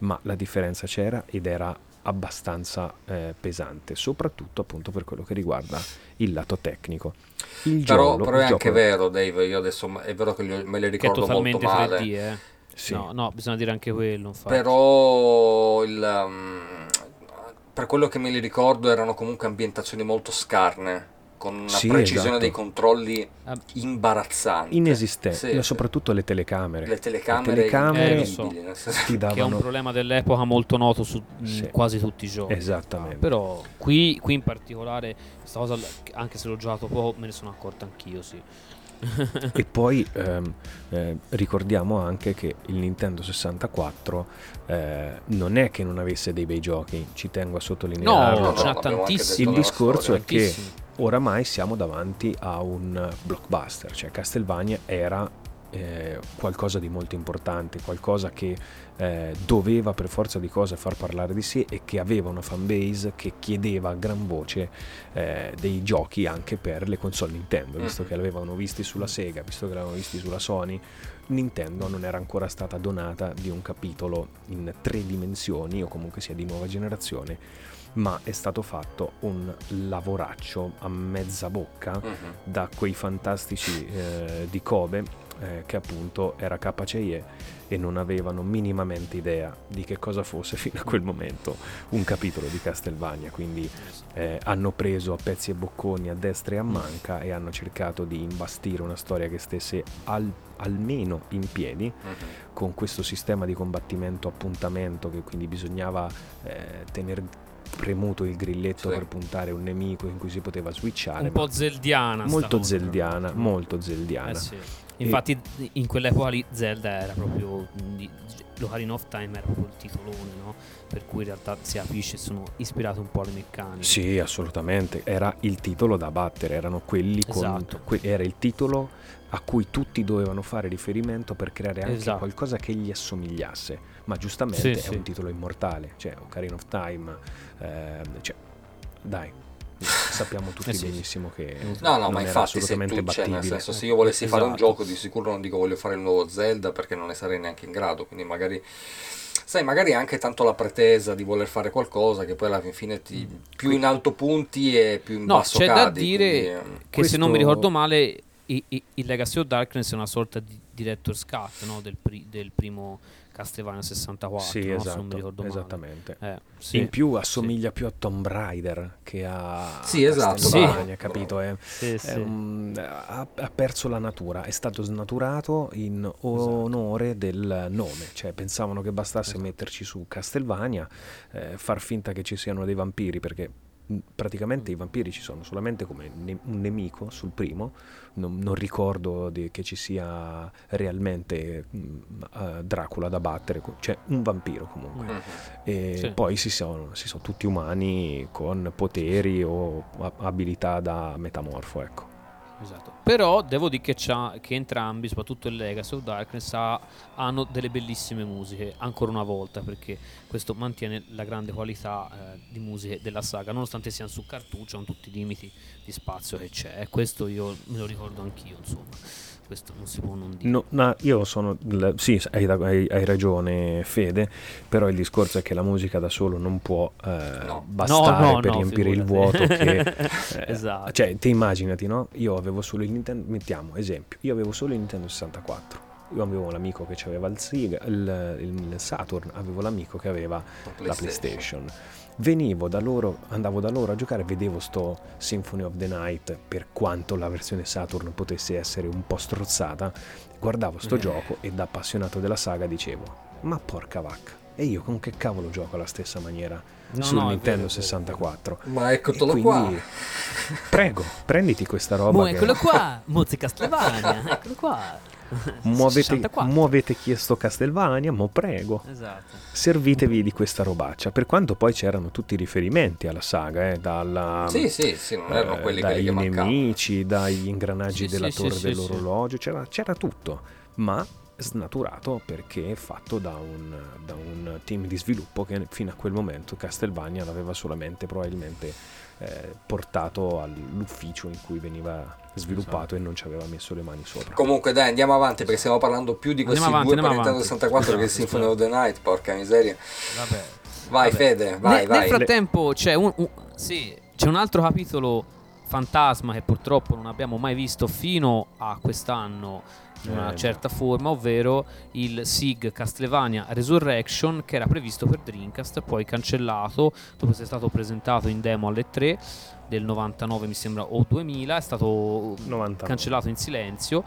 ma la differenza c'era ed era abbastanza eh, pesante, soprattutto appunto per quello che riguarda il lato tecnico. Il però, giolo, però è anche vero, Dave, io adesso è vero che me le ricordo molto male, tre D, eh. Sì. No, no, bisogna dire anche quello, infatti. Però il, um, per quello che me li ricordo erano comunque ambientazioni molto scarne, con una sì, precisione esatto. dei controlli imbarazzante, inesistente, sì, sì. soprattutto le telecamere. Le telecamere, le telecamere eh, so. ti davano... che è un problema dell'epoca molto noto su sì. quasi tutti i giochi. Esattamente. Però qui, qui in particolare questa cosa, anche se l'ho giocato poco, me ne sono accorto anch'io, sì. E poi ehm, eh, ricordiamo anche che il Nintendo sessantaquattro eh, non è che non avesse dei bei giochi, ci tengo a sottolinearlo. No, c'è tantissimo. Il discorso è che oramai siamo davanti a un blockbuster, cioè Castlevania era eh, qualcosa di molto importante, qualcosa che eh, doveva per forza di cose far parlare di sé e che aveva una fanbase che chiedeva a gran voce eh, dei giochi anche per le console Nintendo, visto che l'avevano visti sulla Sega, visto che l'avevano visti sulla Sony. Nintendo non era ancora stata donata di un capitolo in tre dimensioni o comunque sia di nuova generazione, ma è stato fatto un lavoraccio a mezza bocca da quei fantastici eh, di Kobe, Eh, che appunto era K C E e non avevano minimamente idea di che cosa fosse fino a quel momento un capitolo di Castlevania, quindi eh, hanno preso a pezzi e bocconi a destra e a manca e hanno cercato di imbastire una storia che stesse al, almeno in piedi, okay. con questo sistema di combattimento a puntamento, che quindi bisognava eh, tenere premuto il grilletto sì. per puntare un nemico, in cui si poteva switchare un po' zeldiana, molto zeldiana molto zeldiana eh sì. Infatti in quell'epoca lì Zelda era proprio, l'Ocarina of Time era proprio il titolone, no? Per cui in realtà si capisce, sono ispirate un po' alle meccaniche. Sì, assolutamente, era il titolo da battere, erano quelli con esatto. que- era il titolo a cui tutti dovevano fare riferimento per creare anche esatto. qualcosa che gli assomigliasse, ma giustamente sì, è sì. un titolo immortale, cioè Ocarina of Time, ehm, cioè dai. Sappiamo tutti eh sì. benissimo che no, no, ma infatti se tu c'è, nel senso, se io volessi esatto. fare un gioco di sicuro non dico voglio fare il nuovo Zelda perché non ne sarei neanche in grado, quindi magari sai, magari anche tanto la pretesa di voler fare qualcosa che poi alla fine ti più in alto punti e più in no, basso cadi. No, c'è da dire quindi, ehm, che questo... se non mi ricordo male il Legacy of Darkness è una sorta di director's cut, no? del, pri- del primo Castlevania sessantaquattro, sì, no? Esatto, se non mi ricordo male. Esattamente. Eh, sì, in più assomiglia sì. più a Tomb Raider che a sì, esatto, Castlevania, sì. capito? Eh? Sì, sì. Eh, ha, ha perso la natura, è stato snaturato in onore esatto. del nome, cioè pensavano che bastasse esatto. metterci su Castlevania, eh, far finta che ci siano dei vampiri, perché praticamente i vampiri ci sono solamente come ne- un nemico sul primo, non, non ricordo di, che ci sia realmente mh, uh, Dracula da battere, cioè un vampiro comunque, mm-hmm. e sì. poi si sono, si sono tutti umani con poteri o abilità da metamorfo, ecco. Esatto. Però devo dire che, c'ha, che entrambi, soprattutto il Legacy of Darkness, ha, hanno delle bellissime musiche, ancora una volta, perché questo mantiene la grande qualità eh, di musiche della saga, nonostante siano su cartuccio, hanno tutti i limiti di spazio che c'è. Questo io me lo ricordo anch'io, insomma. Questo non si può non dire. No, no, io sono sì, hai, hai ragione Fede, però il discorso è che la musica da solo non può eh, no. bastare no, no, per no, riempire figurati. il vuoto che, eh, esatto. Cioè, te immaginati, no? Io avevo solo il Nintendo, mettiamo esempio, io avevo solo il Nintendo sessantaquattro. Io avevo l'amico che aveva il Sega, il, il Saturn, avevo l'amico che aveva PlayStation. la PlayStation. Venivo da loro, andavo da loro a giocare, vedevo sto Symphony of the Night, per quanto la versione Saturn potesse essere un po' strozzata, guardavo sto eh. gioco e da appassionato della saga dicevo, ma porca vacca, e io con che cavolo gioco alla stessa maniera no, sul no, Nintendo vero, sessantaquattro? Ma eccolo quindi, qua! Prego, prenditi questa roba. Mo che... eccolo qua, Mozzi Castlevania, eccolo qua! Muovete, muovete chiesto Castlevania, mo prego, esatto. servitevi di questa robaccia, per quanto poi c'erano tutti i riferimenti alla saga, eh, dalla, sì, sì, sì, non erano eh, quelli dai che nemici, dagli ingranaggi sì, della sì, torre sì, dell'orologio, sì. C'era, c'era tutto, ma snaturato perché fatto da un, da un team di sviluppo che fino a quel momento Castlevania l'aveva solamente probabilmente eh, portato all'ufficio in cui veniva sviluppato esatto. e non ci aveva messo le mani sopra. Comunque dai, andiamo avanti perché stiamo parlando più di questi avanti, due per Nintendo sessantaquattro che il Symphony of the Night, porca miseria. Vabbè. Vai Vabbè. Fede, vai, ne, vai. Nel frattempo c'è un, un, sì, c'è un altro capitolo fantasma che purtroppo non abbiamo mai visto fino a quest'anno in una eh, certa forma, ovvero il S I G Castlevania Resurrection, che era previsto per Dreamcast, poi cancellato dopo essere stato presentato in demo alle tre del novantanove mi sembra o duemila, è stato novantanove cancellato in silenzio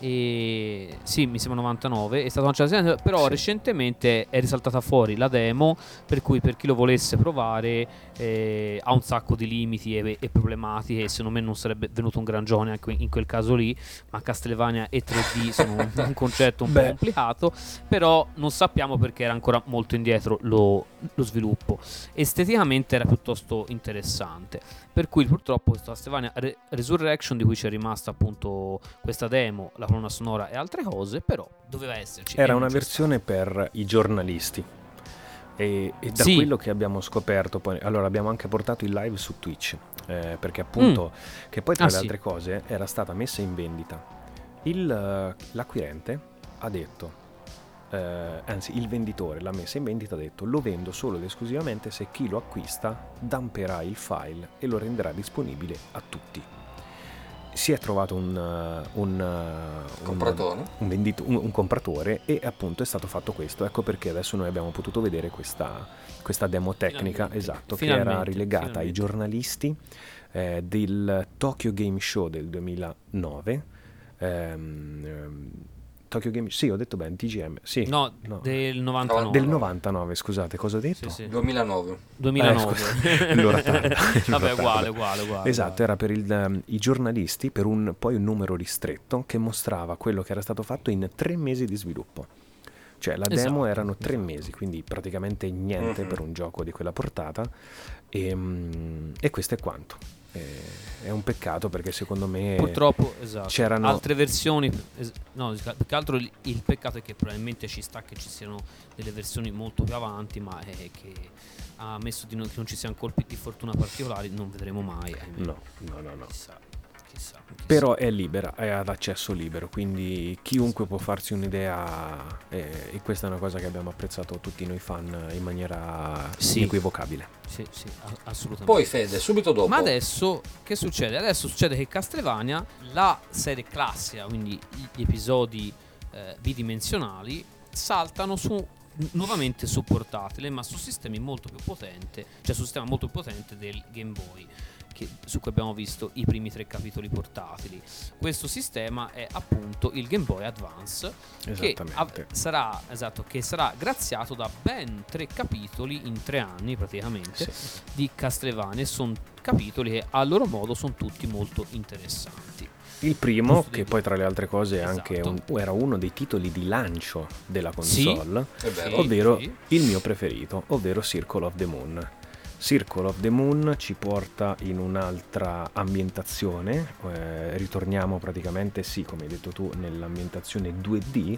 e sì mi sembra novantanove è stato cancellato in silenzio, però sì. recentemente è risaltata fuori la demo, per cui per chi lo volesse provare eh, ha un sacco di limiti e, e problematiche, e secondo me non sarebbe venuto un gran gioco neanche in quel caso lì, ma Castlevania e tre D sono un, un concetto un po' complicato, però non sappiamo perché era ancora molto indietro lo, lo sviluppo. Esteticamente era piuttosto interessante, per cui purtroppo questo Castlevania Resurrection, di cui c'è rimasta appunto questa demo, la colonna sonora e altre cose, però doveva esserci. Era una versione per i giornalisti e, e da sì. quello che abbiamo scoperto poi, allora abbiamo anche portato il live su Twitch eh, perché appunto mm. che poi tra ah, le altre sì. cose era stata messa in vendita. Il, l'acquirente ha detto eh, anzi il venditore l'ha messa in vendita, ha detto lo vendo solo ed esclusivamente se chi lo acquista dumperà il file e lo renderà disponibile a tutti. Si è trovato un un, un, compratore. un, vendito, un, un compratore e appunto è stato fatto questo, ecco perché adesso noi abbiamo potuto vedere questa, questa demo tecnica finalmente. esatto finalmente. che era rilegata finalmente. ai giornalisti eh, del Tokyo Game Show del duemilanove. Um, Tokyo Game sì ho detto bene T G M sì no, no. del novantanove del novantanove scusate cosa ho detto sì, sì. duemilanove duemilanove eh, l'ora tarda, l'ora vabbè uguale, uguale uguale esatto era per il, um, i giornalisti, per un poi un numero ristretto che mostrava quello che era stato fatto in tre mesi di sviluppo, cioè la esatto. demo erano tre mesi, quindi praticamente niente mm-hmm. per un gioco di quella portata e, um, e questo è quanto. È un peccato perché secondo me purtroppo esatto. c'erano altre versioni es- no, più che altro il, il peccato è che probabilmente ci sta che ci siano delle versioni molto più avanti, ma è che ha messo di non, che non ci siano colpi di fortuna particolari non vedremo mai ahimè. no no no, no. Chissà, chissà, chissà. Però è libera, è ad accesso libero, quindi chiunque può farsi un'idea eh, e questa è una cosa che abbiamo apprezzato tutti noi fan in maniera sì. inequivocabile. Sì, sì, assolutamente. Poi Fede, subito dopo. Ma adesso che succede? Adesso succede che Castlevania, la serie classica, quindi gli episodi eh, bidimensionali, saltano su nuovamente su portatile, ma su sistemi molto più potente, cioè su sistema molto più potente del Game Boy, che, su cui abbiamo visto i primi tre capitoli portatili. Questo sistema è appunto il Game Boy Advance, che av- sarà esatto che sarà graziato da ben tre capitoli in tre anni praticamente, sì, di Castlevania. Sono capitoli che a loro modo sono tutti molto interessanti. Il primo, che poi tra le altre cose è anche esatto. un, era uno dei titoli di lancio della console, sì, sì, ovvero sì. il mio preferito, ovvero Circle of the Moon. Circle of the Moon ci porta in un'altra ambientazione, eh, ritorniamo praticamente, sì, come hai detto tu, nell'ambientazione due D,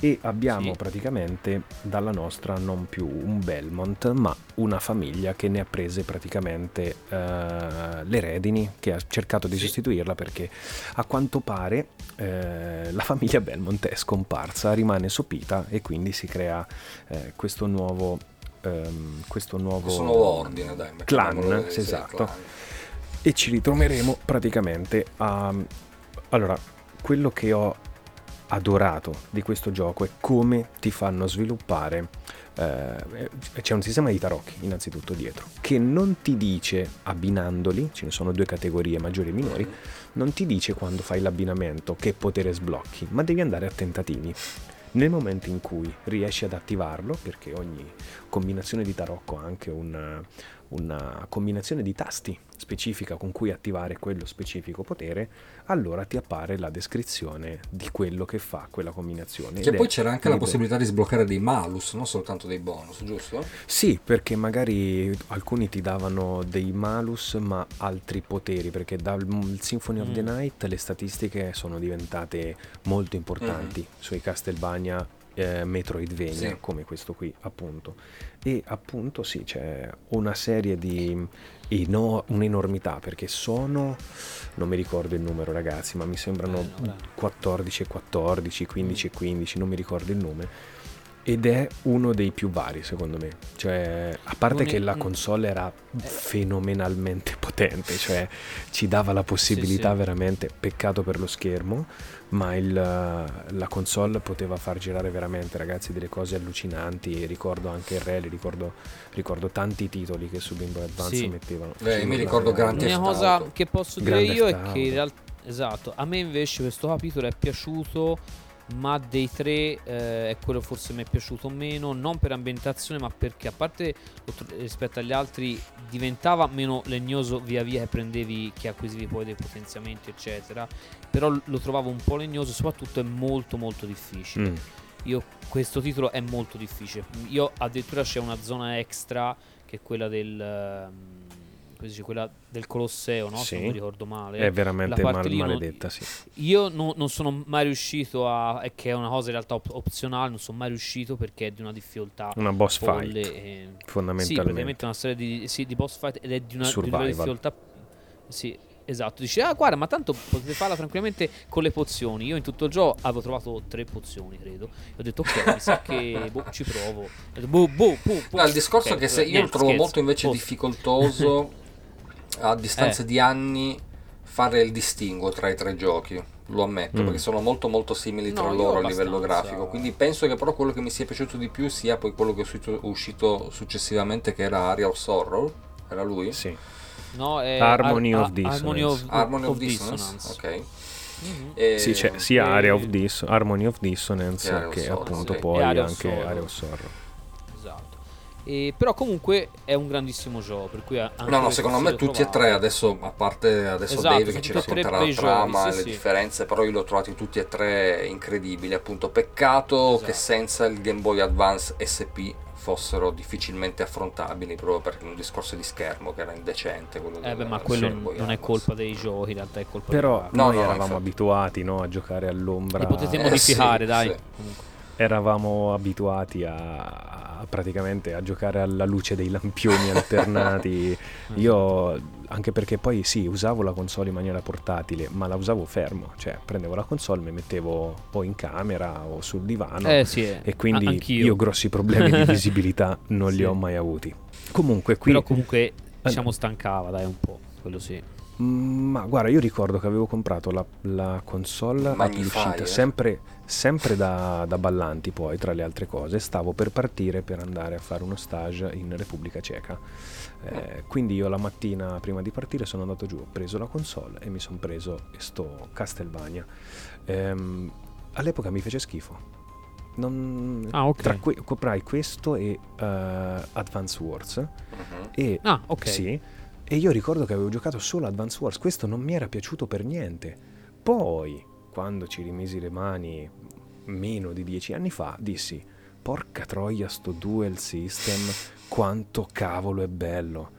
e abbiamo sì. praticamente dalla nostra non più un Belmont, ma una famiglia che ne ha prese praticamente eh, le redini, che ha cercato di sì. sostituirla, perché a quanto pare eh, la famiglia Belmont è scomparsa, rimane sopita, e quindi si crea eh, questo nuovo... questo nuovo, questo nuovo ordine, dai, clan, esatto, clan. E ci ritroveremo praticamente a... Allora, quello che ho adorato di questo gioco è come ti fanno sviluppare eh, c'è un sistema di tarocchi innanzitutto dietro, che non ti dice, abbinandoli, ce ne sono due categorie, maggiori e minori, non ti dice quando fai l'abbinamento che potere sblocchi, ma devi andare a tentativi. Nel momento in cui riesci ad attivarlo, perché ogni combinazione di tarocco ha anche una, una combinazione di tasti specifica con cui attivare quello specifico potere, allora ti appare la descrizione di quello che fa quella combinazione. Che poi c'era anche la possibilità di sbloccare dei malus, non soltanto dei bonus, giusto? Sì, perché magari alcuni ti davano dei malus ma altri poteri, perché dal Symphony of the Night le statistiche sono diventate molto importanti mm. sui Castlevania eh, Metroidvania, sì. come questo qui appunto. E appunto sì, c'è una serie di eno- un'enormità, perché sono, non mi ricordo il numero ragazzi, ma mi sembrano quattordici e quattordici, quindici e quindici, non mi ricordo il nome, ed è uno dei più vari secondo me, cioè a parte che la console era fenomenalmente potente, cioè ci dava la possibilità sì, sì. veramente, peccato per lo schermo, ma il, la console poteva far girare veramente ragazzi delle cose allucinanti. Ricordo anche il Rally, ricordo, ricordo tanti titoli che su Game Boy Advance sì. mettevano. Eh, mi ricordo Grand Theft Auto. Una cosa che posso dire io è che in realtà, esatto, a me invece questo capitolo è piaciuto, ma dei tre eh, è quello forse mi è piaciuto meno, non per ambientazione ma perché a parte rispetto agli altri diventava meno legnoso via via che prendevi, che acquisivi poi dei potenziamenti eccetera, però lo trovavo un po' legnoso, soprattutto è molto molto difficile. mm. Io questo titolo è molto difficile, io addirittura c'è una zona extra che è quella del um, quella del Colosseo, no? Sì, se non mi ricordo male, è veramente mal- maledetta. Sì. Io non, non sono mai riuscito a, è che è una cosa in realtà op- opzionale, non sono mai riuscito perché è di una difficoltà, una boss folle, fight e... fondamentalmente sì, una serie di, sì, di boss fight, ed è di una, di una difficoltà, sì, esatto. Dici, ah guarda, ma tanto potete farla tranquillamente con le pozioni. Io in tutto il gioco avevo trovato tre pozioni, credo, e ho detto ok, mi sa che boh, ci provo. Boh, boh, boh, boh. No, il discorso okay, è che se io lo trovo scherzo, molto invece posso. difficoltoso a distanza eh. di anni fare il distinguo tra i tre giochi, lo ammetto, mm. perché sono molto molto simili no, tra loro a livello grafico, quindi penso che però quello che mi sia piaciuto di più sia poi quello che è uscito successivamente, che era Aria of Sorrow, era lui? Sì. No, è Harmony Ar- of Dissonance. Harmony of, Harmony of, of Dissonance. Dissonance, ok. Mm-hmm. E... sì, c'è sia e... Aria of Dis- Harmony of Dissonance e che Sorrow, appunto sì. poi Aria anche Aria of Sorrow. Eh, però comunque è un grandissimo gioco, per cui no no secondo me tutti e tre adesso, a parte adesso esatto, Dave che ci racconterà la trama e sì, le sì. differenze, però io li ho trovati tutti e tre incredibili, appunto peccato esatto. che senza il Game Boy Advance S P fossero difficilmente affrontabili, proprio perché un discorso di schermo che era indecente quello eh beh, ma quello non Advance. È colpa dei giochi, in realtà è colpa però di... no, noi no, eravamo infatti. abituati no, a giocare all'ombra, li potete eh, modificare sì, dai sì. comunque eravamo abituati a, a praticamente a giocare alla luce dei lampioni alternati. Io anche perché poi sì, usavo la console in maniera portatile, ma la usavo fermo, cioè prendevo la console, mi mettevo o in camera o sul divano eh, sì, e quindi anch'io. Io grossi problemi di visibilità non sì. li ho mai avuti. Comunque qui però comunque diciamo stancava dai un po', quello sì. Ma guarda, io ricordo che avevo comprato la, la console all'uscita, sempre, sempre da, da Ballanti, poi tra le altre cose stavo per partire per andare a fare uno stage in Repubblica Ceca, eh, quindi io la mattina prima di partire sono andato giù, ho preso la console e mi sono preso sto Castlevania. Ehm, all'epoca mi fece schifo. Non... Ah, okay. Tra que- comprai questo e uh, Advance Wars. Uh-huh. E ah, ok. Sì. E io ricordo che avevo giocato solo Advance Wars, questo non mi era piaciuto per niente. Poi, quando ci rimisi le mani meno di dieci anni fa, dissi: porca troia, sto Duel System, quanto cavolo è bello.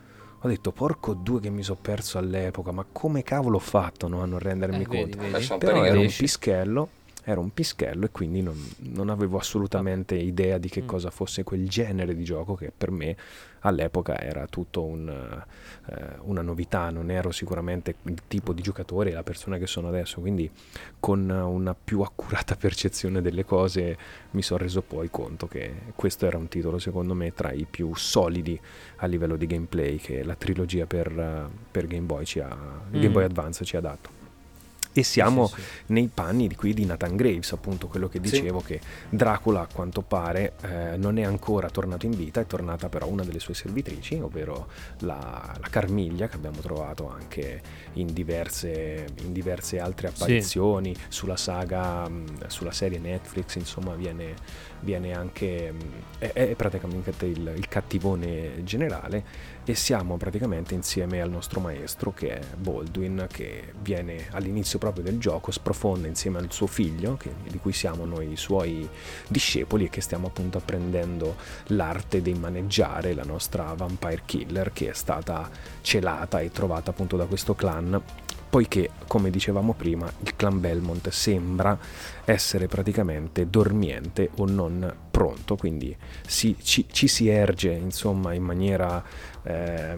Ho detto, porco due che mi sono perso all'epoca, ma come cavolo ho fatto, no, a non rendermi eh, conto? Vedi, vedi. Però era un pischello. Era un pischello e quindi non, non avevo assolutamente idea di che mm. cosa fosse quel genere di gioco, che per me all'epoca era tutto un, eh, una novità. Non ero sicuramente il tipo di giocatore, la persona che sono adesso, quindi con una più accurata percezione delle cose mi sono reso poi conto che questo era un titolo secondo me tra i più solidi a livello di gameplay che la trilogia per, per Game Boy ci ha, mm. Game Boy Advance ci ha dato. E siamo sì, sì, sì. nei panni di qui di Nathan Graves, appunto quello che dicevo, sì. che Dracula a quanto pare eh, non è ancora tornato in vita, è tornata però una delle sue servitrici, ovvero la, la Carmiglia, che abbiamo trovato anche in diverse, in diverse altre apparizioni, sì. sulla saga, sulla serie Netflix, insomma viene, viene anche, è, è praticamente il, il cattivone generale. E siamo praticamente insieme al nostro maestro, che è Baldwin, che viene all'inizio proprio del gioco, sprofonda insieme al suo figlio, che, di cui siamo noi i suoi discepoli, e che stiamo appunto apprendendo l'arte di maneggiare la nostra vampire killer, che è stata celata e trovata appunto da questo clan, poiché, come dicevamo prima, il clan Belmont sembra essere praticamente dormiente o non pronto, quindi si, ci, ci si erge insomma in maniera eh,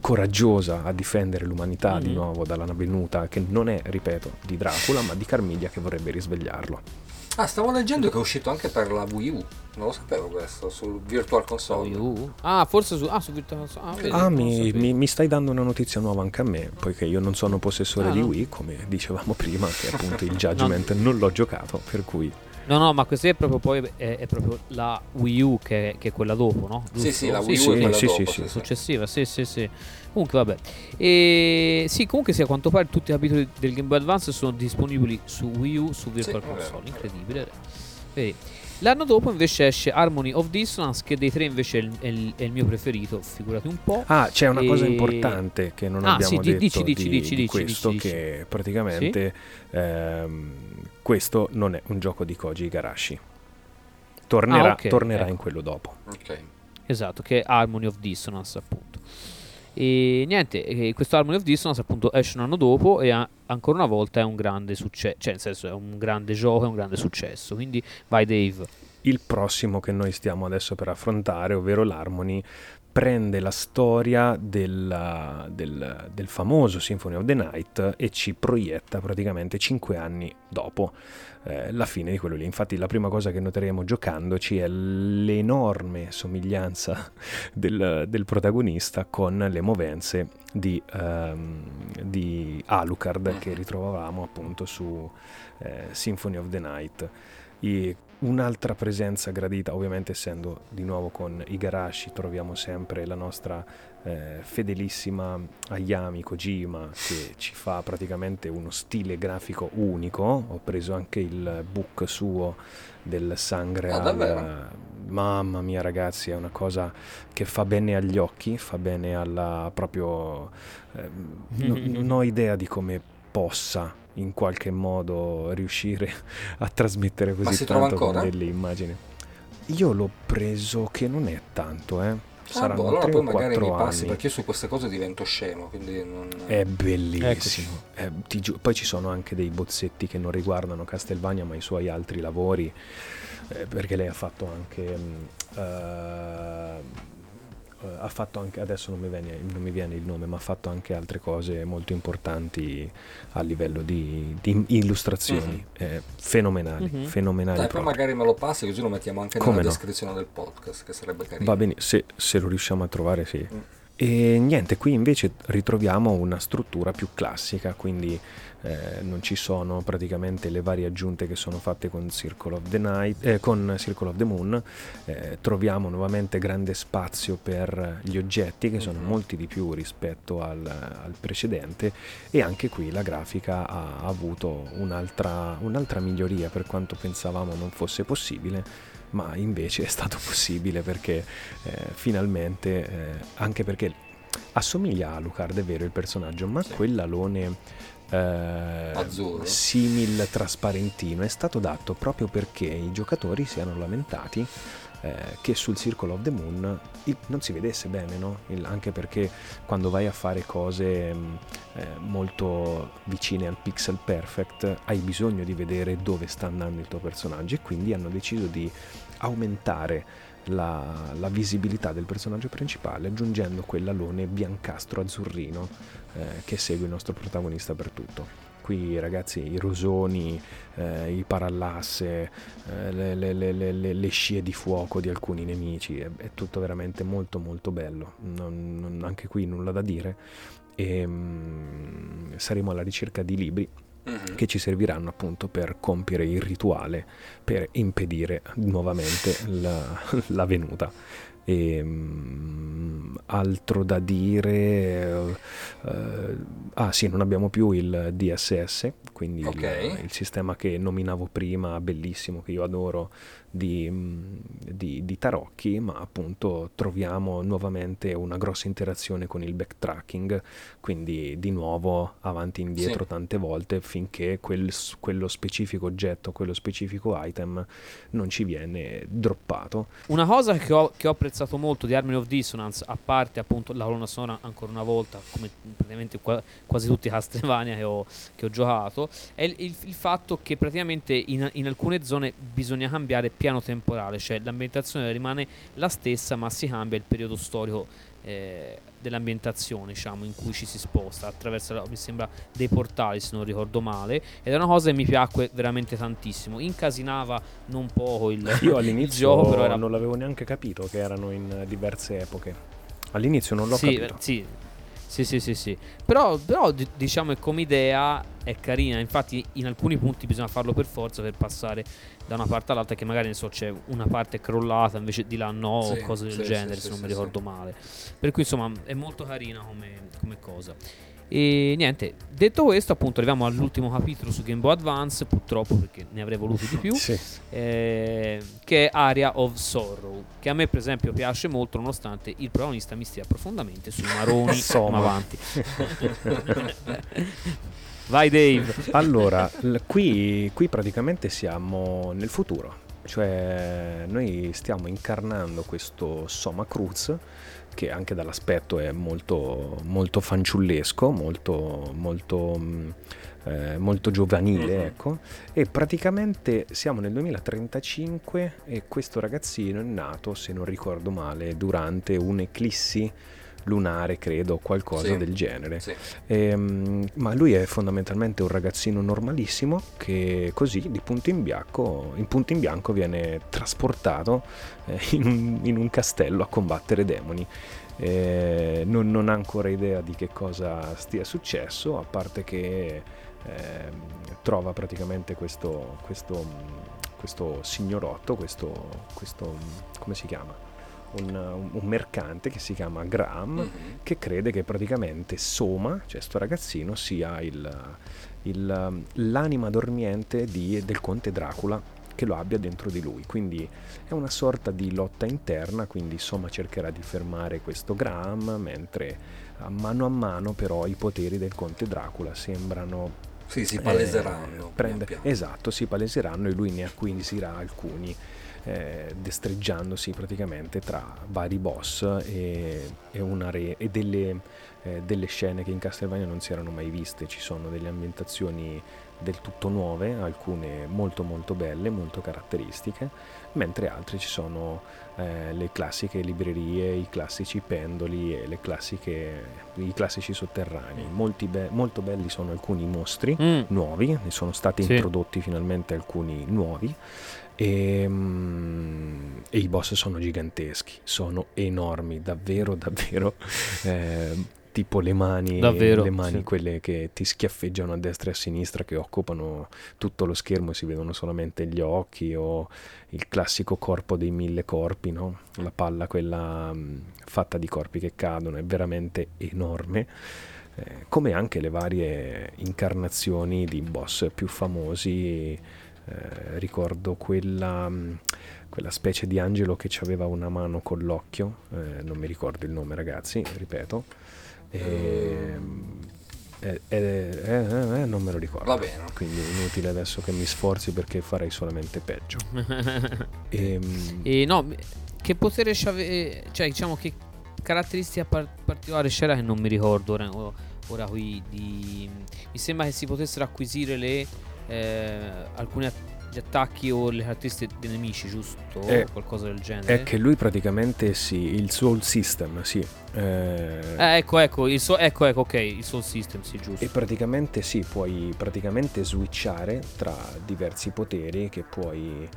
coraggiosa a difendere l'umanità mm-hmm. di nuovo dalla venuta, che non è, ripeto, di Dracula, ma di Carmiglia, che vorrebbe risvegliarlo. Ah, stavo leggendo che è uscito anche per la Wii U, non lo sapevo questo, sul Virtual Console. Wii U? Ah, forse su, ah, su Virtual Console. Ah, ah mi, mi, mi stai dando una notizia nuova anche a me, poiché io non sono possessore ah, di no. Wii, come dicevamo prima, che appunto il Judgment no. non l'ho giocato, per cui... No, no, ma questo è proprio poi è, è proprio la Wii U che, che è quella dopo, no? Giusto? Sì, sì, la Wii U sì, è quella sì, dopo, sì, sì, sì. successiva, sì, sì, sì. Comunque vabbè. E sì, comunque sì, a quanto pare tutti i capitoli del Game Boy Advance sono disponibili su Wii U, su Virtual sì, Console, incredibile. Vedi. L'anno dopo invece esce Harmony of Dissonance, che dei tre invece è il, è il, è il mio preferito, figurati un po'. Ah, c'è una e... cosa importante che non ah, abbiamo sì, detto dici, dici, di, dici, di questo, dici, che dici. praticamente sì? ehm, questo non è un gioco di Koji Igarashi. Tornerà, ah, okay, tornerà ecco. in quello dopo. Okay. Esatto, che è Harmony of Dissonance appunto. E niente, questo Harmony of Dissonance appunto esce un anno dopo e ha, ancora una volta è un grande successo, cioè nel senso è un grande gioco, è un grande successo, quindi vai Dave. Il prossimo che noi stiamo adesso per affrontare, ovvero l'Harmony, prende la storia del, del, del famoso Symphony of the Night e ci proietta praticamente cinque anni dopo eh, la fine di quello lì. Infatti la prima cosa che noteremo giocandoci è l'enorme somiglianza del, del protagonista con le movenze di, um, di Alucard, che ritrovavamo appunto su eh, Symphony of the Night. I, Un'altra presenza gradita, ovviamente essendo di nuovo con Igarashi, troviamo sempre la nostra eh, fedelissima Ayami Kojima, che ci fa praticamente uno stile grafico unico. Ho preso anche il book suo del Sangre. Ah, davvero? Mamma mia ragazzi, è una cosa che fa bene agli occhi, fa bene alla proprio... Eh, n- non ho idea di come possa in qualche modo riuscire a trasmettere così tanto con delle immagini. Io l'ho preso che non è tanto, eh. Saranno ah, boh, allora poi magari mi passi anni. Perché io su queste cose divento scemo, quindi non... È bellissimo, eh, ti gi- poi ci sono anche dei bozzetti che non riguardano Castlevania ma i suoi altri lavori, eh, perché lei ha fatto anche uh, uh, ha fatto anche, adesso non mi, viene, non mi viene il nome, ma ha fatto anche altre cose molto importanti a livello di, di illustrazioni, uh-huh. eh, fenomenali, uh-huh. fenomenali. Dai, poi magari me lo passi così lo mettiamo anche come nella no? descrizione del podcast, che sarebbe carino. Va bene, se, se lo riusciamo a trovare sì. Mm. E niente, qui invece ritroviamo una struttura più classica, quindi eh, non ci sono praticamente le varie aggiunte che sono fatte con Circle of the Night, eh, con Circle of the Moon. Eh, troviamo nuovamente grande spazio per gli oggetti, che sono molti di più rispetto al, al precedente, e anche qui la grafica ha avuto un'altra, un'altra miglioria, per quanto pensavamo non fosse possibile. Ma invece è stato possibile perché eh, finalmente, eh, anche perché assomiglia a Alucard, è vero, il personaggio, ma sì, quell'alone eh, azzurro simil trasparentino è stato dato proprio perché i giocatori si erano lamentati eh, che sul Circle of the Moon il, non si vedesse bene, no? Il, anche perché quando vai a fare cose mh, eh, molto vicine al pixel perfect hai bisogno di vedere dove sta andando il tuo personaggio, e quindi hanno deciso di aumentare la, la visibilità del personaggio principale aggiungendo quell'alone biancastro azzurrino eh, che segue il nostro protagonista per tutto. Qui ragazzi i rosoni, eh, i parallasse, eh, le, le, le, le, le scie di fuoco di alcuni nemici, è, è tutto veramente molto molto bello, non, non, anche qui nulla da dire, e mh, saremo alla ricerca di libri che ci serviranno appunto per compiere il rituale per impedire nuovamente la, la venuta. E, um, altro da dire uh, uh, ah sì, non abbiamo più il D S S, quindi okay. il, il sistema che nominavo prima, bellissimo, che io adoro, di, di, di tarocchi, ma appunto troviamo nuovamente una grossa interazione con il backtracking, quindi di nuovo avanti e indietro, sì, tante volte, finché quel, quello specifico oggetto, quello specifico item non ci viene droppato. Una cosa che ho, che ho apprezzato molto di Harmony of Dissonance, a parte appunto la colonna sonora ancora una volta, come praticamente qua, quasi tutti i Castlevania che ho, che ho giocato, è il, il, il fatto che praticamente in, in alcune zone bisogna cambiare piano temporale, cioè l'ambientazione rimane la stessa ma si cambia il periodo storico eh, dell'ambientazione, diciamo, in cui ci si sposta attraverso, mi sembra, dei portali se non ricordo male, ed è una cosa che mi piacque veramente tantissimo. Incasinava non poco il, io all'inizio il gioco, però era... non l'avevo neanche capito che erano in diverse epoche, all'inizio non l'ho sì, capito sì. Sì, sì, sì, sì. Però, però diciamo che come idea è carina. Infatti in alcuni punti bisogna farlo per forza per passare da una parte all'altra, che magari, ne so, c'è una parte crollata invece di là no, sì, o cose del sì, genere, sì, se sì, non sì, mi ricordo sì. male. Per cui insomma è molto carina come, come cosa. E niente, detto questo, appunto arriviamo all'ultimo capitolo su Game Boy Advance, purtroppo, perché ne avrei voluto di più, sì. eh, che è Aria of Sorrow, che a me per esempio piace molto, nonostante il protagonista mi stia profondamente sui maroni. Insomma, avanti. Vai Dave. Allora, l- qui, qui praticamente siamo nel futuro, cioè noi stiamo incarnando questo Soma Cruz, che anche dall'aspetto è molto molto fanciullesco, molto molto eh, molto giovanile, uh-huh. ecco, e praticamente siamo nel duemilatrentacinque e questo ragazzino è nato, se non ricordo male, durante un'eclissi lunare, credo, qualcosa sì. del genere sì. e, ma lui è fondamentalmente un ragazzino normalissimo che così di punto in bianco in punto in bianco viene trasportato in un, in un castello a combattere demoni. eh, non, non ha ancora idea di che cosa stia successo, a parte che eh, trova praticamente questo questo questo signorotto, questo questo come si chiama? Un, un mercante che si chiama Graham, mm-hmm. che crede che praticamente Soma, cioè sto ragazzino, sia il, il, l'anima dormiente di, del conte Dracula, che lo abbia dentro di lui. Quindi è una sorta di lotta interna, quindi Soma cercherà di fermare questo Graham, mentre a mano a mano però i poteri del conte Dracula sembrano... Sì, si paleseranno. Eh, prende, piano piano. Esatto, si paleseranno e lui ne acquisirà alcuni. Eh, destreggiandosi praticamente tra vari boss e, e, una re, e delle eh, delle scene che in Castlevania non si erano mai viste. Ci sono delle ambientazioni del tutto nuove, alcune molto molto belle, molto caratteristiche, mentre altre ci sono eh, le classiche librerie, i classici pendoli e le classiche, i classici sotterranei. Molti be- molto belli sono alcuni mostri mm. nuovi, ne sono stati sì. introdotti finalmente alcuni nuovi, e, mm, e i boss sono giganteschi, sono enormi, davvero davvero eh, tipo le mani, Davvero, le mani sì. quelle che ti schiaffeggiano a destra e a sinistra, che occupano tutto lo schermo e si vedono solamente gli occhi, o il classico corpo dei mille corpi, no? La palla quella mh, fatta di corpi che cadono, è veramente enorme, eh, come anche le varie incarnazioni di boss più famosi. Eh, ricordo quella... Mh, quella specie di angelo che aveva una mano con l'occhio, eh, non mi ricordo il nome ragazzi, ripeto, e, eh, eh, eh, eh, non me lo ricordo. Va bene. Quindi è inutile adesso che mi sforzi perché farei solamente peggio. e, e no, che potere c'ave, cioè diciamo che caratteristica par- particolare c'era che non mi ricordo ora, ora qui di, mi sembra che si potessero acquisire le eh, alcune attività, gli attacchi o le caratteristiche dei nemici, giusto? È, qualcosa del genere. È che lui praticamente sì, il soul system, sì. Eh, eh, ecco, ecco, il so- ecco, ecco, ok, il soul system, sì, giusto. E praticamente sì, puoi praticamente switchare tra diversi poteri che puoi...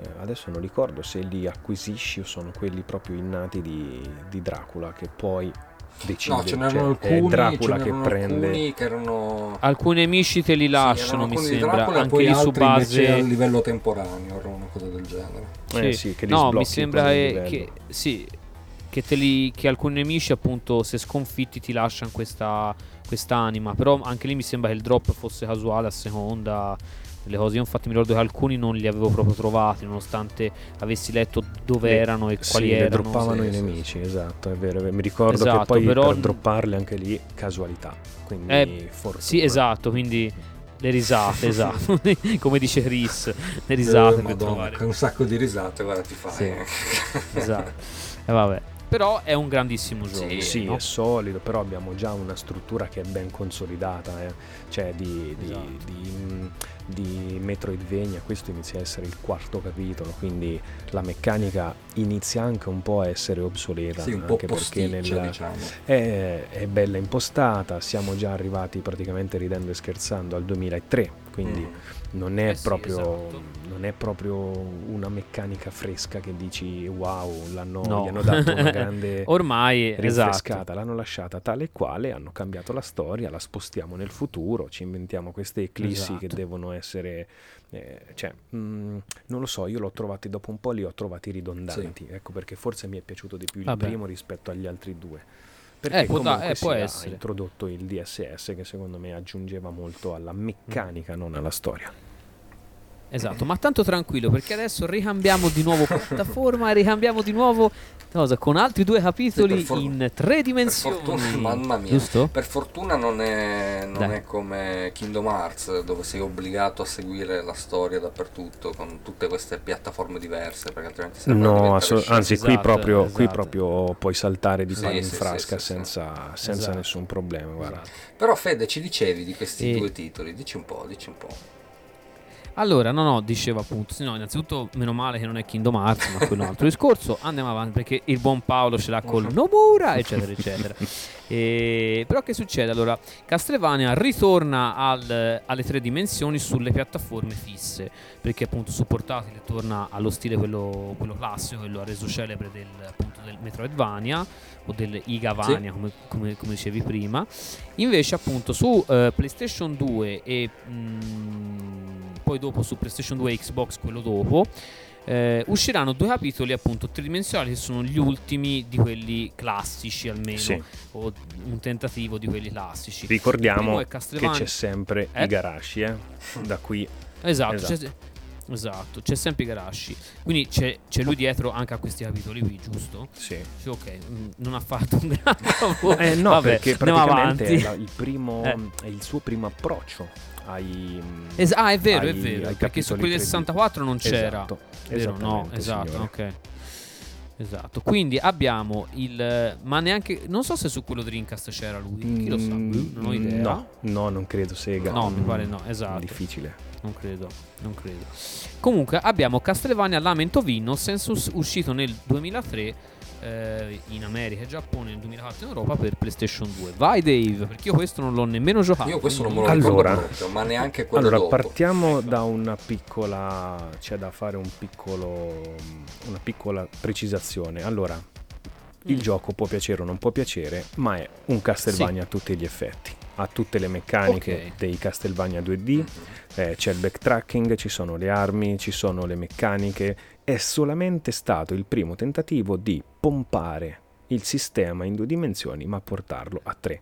Eh, adesso non ricordo se li acquisisci o sono quelli proprio innati di, di Dracula, che poi... Decide, no, ce n'erano cioè, alcuni, Dracula ce n'erano che prende alcuni, che erano... alcuni nemici te li lasciano, sì, mi sembra Dracula, anche poi lì su base a livello temporaneo, era una cosa del genere. Sì. Eh, sì, che li no, mi sembra che sì, che te li che alcuni nemici appunto se sconfitti ti lasciano questa quest'anima, però anche lì mi sembra che il drop fosse casuale a seconda le cose. Io infatti mi ricordo che alcuni non li avevo proprio trovati, nonostante avessi letto dove le, erano e sì, quali erano. Le droppavano sì, i nemici, sì. Esatto, è vero. Mi ricordo esatto, che poi però... per dropparle anche lì casualità, quindi eh, fortuna. Sì, esatto, quindi le risate, esatto. Come dice Chris, le risate eh, per trovare. Un sacco di risate, guarda ti fai. Sì. Esatto. E vabbè. Però è un grandissimo gioco. Sì, sì no? È solido, però abbiamo già una struttura che è ben consolidata, eh? Cioè di, di, esatto. di, di Metroidvania, questo inizia a essere il quarto capitolo, quindi la meccanica inizia anche un po' a essere obsoleta. Sì, un po' anche perché nella, diciamo. è, è bella impostata, siamo già arrivati praticamente ridendo e scherzando al duemilatré, quindi... Mm. Non è, eh sì, proprio, esatto. non è proprio una meccanica fresca che dici wow, l'hanno no. gli hanno dato una grande ormai rinfrescata, esatto. L'hanno lasciata tale e quale, hanno cambiato la storia, la spostiamo nel futuro, ci inventiamo queste eclissi esatto. che devono essere eh, cioè mh, non lo so, io l'ho trovati dopo un po' li ho trovati ridondanti, sì. Ecco perché forse mi è piaciuto di più il Vabbè. primo rispetto agli altri due. Perché eh, comunque eh, si può essere. Ha introdotto il D S S che secondo me aggiungeva molto alla meccanica, non alla storia. Esatto, ma tanto tranquillo perché adesso ricambiamo di nuovo piattaforma e ricambiamo di nuovo cosa, con altri due capitoli sì, for- in tre dimensioni. Per fortuna, mamma mia, giusto? Per fortuna non, è, non è come Kingdom Hearts dove sei obbligato a seguire la storia dappertutto con tutte queste piattaforme diverse perché altrimenti no, ass- anzi esatto, qui, proprio, esatto. qui proprio puoi saltare di sì, palo in sì, frasca sì, senza, sì. senza esatto. nessun problema. Guarda. Però Fede ci dicevi di questi sì. due titoli, dici un po', dici un po'. Allora, no, no, dicevo appunto, no, innanzitutto meno male che non è Kingdom Hearts, ma quello è un altro discorso, andiamo avanti perché il buon Paolo ce l'ha col Nomura, eccetera, eccetera. E, però che succede? Allora, Castlevania ritorna al, alle tre dimensioni sulle piattaforme fisse, perché appunto su portatile torna allo stile quello, quello classico, quello ha reso celebre del, appunto, del Metroidvania, o del Iga Vania, sì. come, come, come dicevi prima. Invece appunto su uh, PlayStation due e... Mm, poi dopo su PlayStation due e Xbox quello dopo eh, usciranno due capitoli appunto tridimensionali che sono gli ultimi di quelli classici almeno sì. o un tentativo di quelli classici. Ricordiamo che c'è sempre eh? Igarashi eh? da qui esatto, esatto. C'è, esatto c'è sempre Igarashi, quindi c'è, c'è lui dietro anche a questi capitoli qui, giusto? Sì, sì ok, non ha fatto un grande favore eh, no Vabbè, perché praticamente è la, il primo eh. è il suo primo approccio ai, es- ah è vero, ai, è vero perché su quelli del sessantaquattro non c'era esatto, vero, no esatto signore. ok Esatto, quindi abbiamo il... ma neanche... non so se su quello Dreamcast c'era lui, chi lo sa, mm, non ho idea. No, no, non credo, Sega. No, mm, mi pare no, esatto. Difficile. Non credo, non credo. Comunque abbiamo Castlevania Lament of Innocence, uscito nel duemilatré eh, in America e Giappone, nel duemilaquattro in Europa per PlayStation due. Vai Dave, perché io questo non l'ho nemmeno giocato. Io questo non me lo allora, ricordo proprio, ma neanche quello allora, dopo. Allora, partiamo ecco. da una piccola... c'è da fare un piccolo... una piccola precisazione. Allora, mm. il gioco può piacere o non può piacere, ma è un Castlevania sì. a tutti gli effetti. Ha tutte le meccaniche okay. dei Castlevania due D, eh, c'è il backtracking, ci sono le armi, ci sono le meccaniche. È solamente stato il primo tentativo di pompare il sistema in due dimensioni, ma portarlo a tre.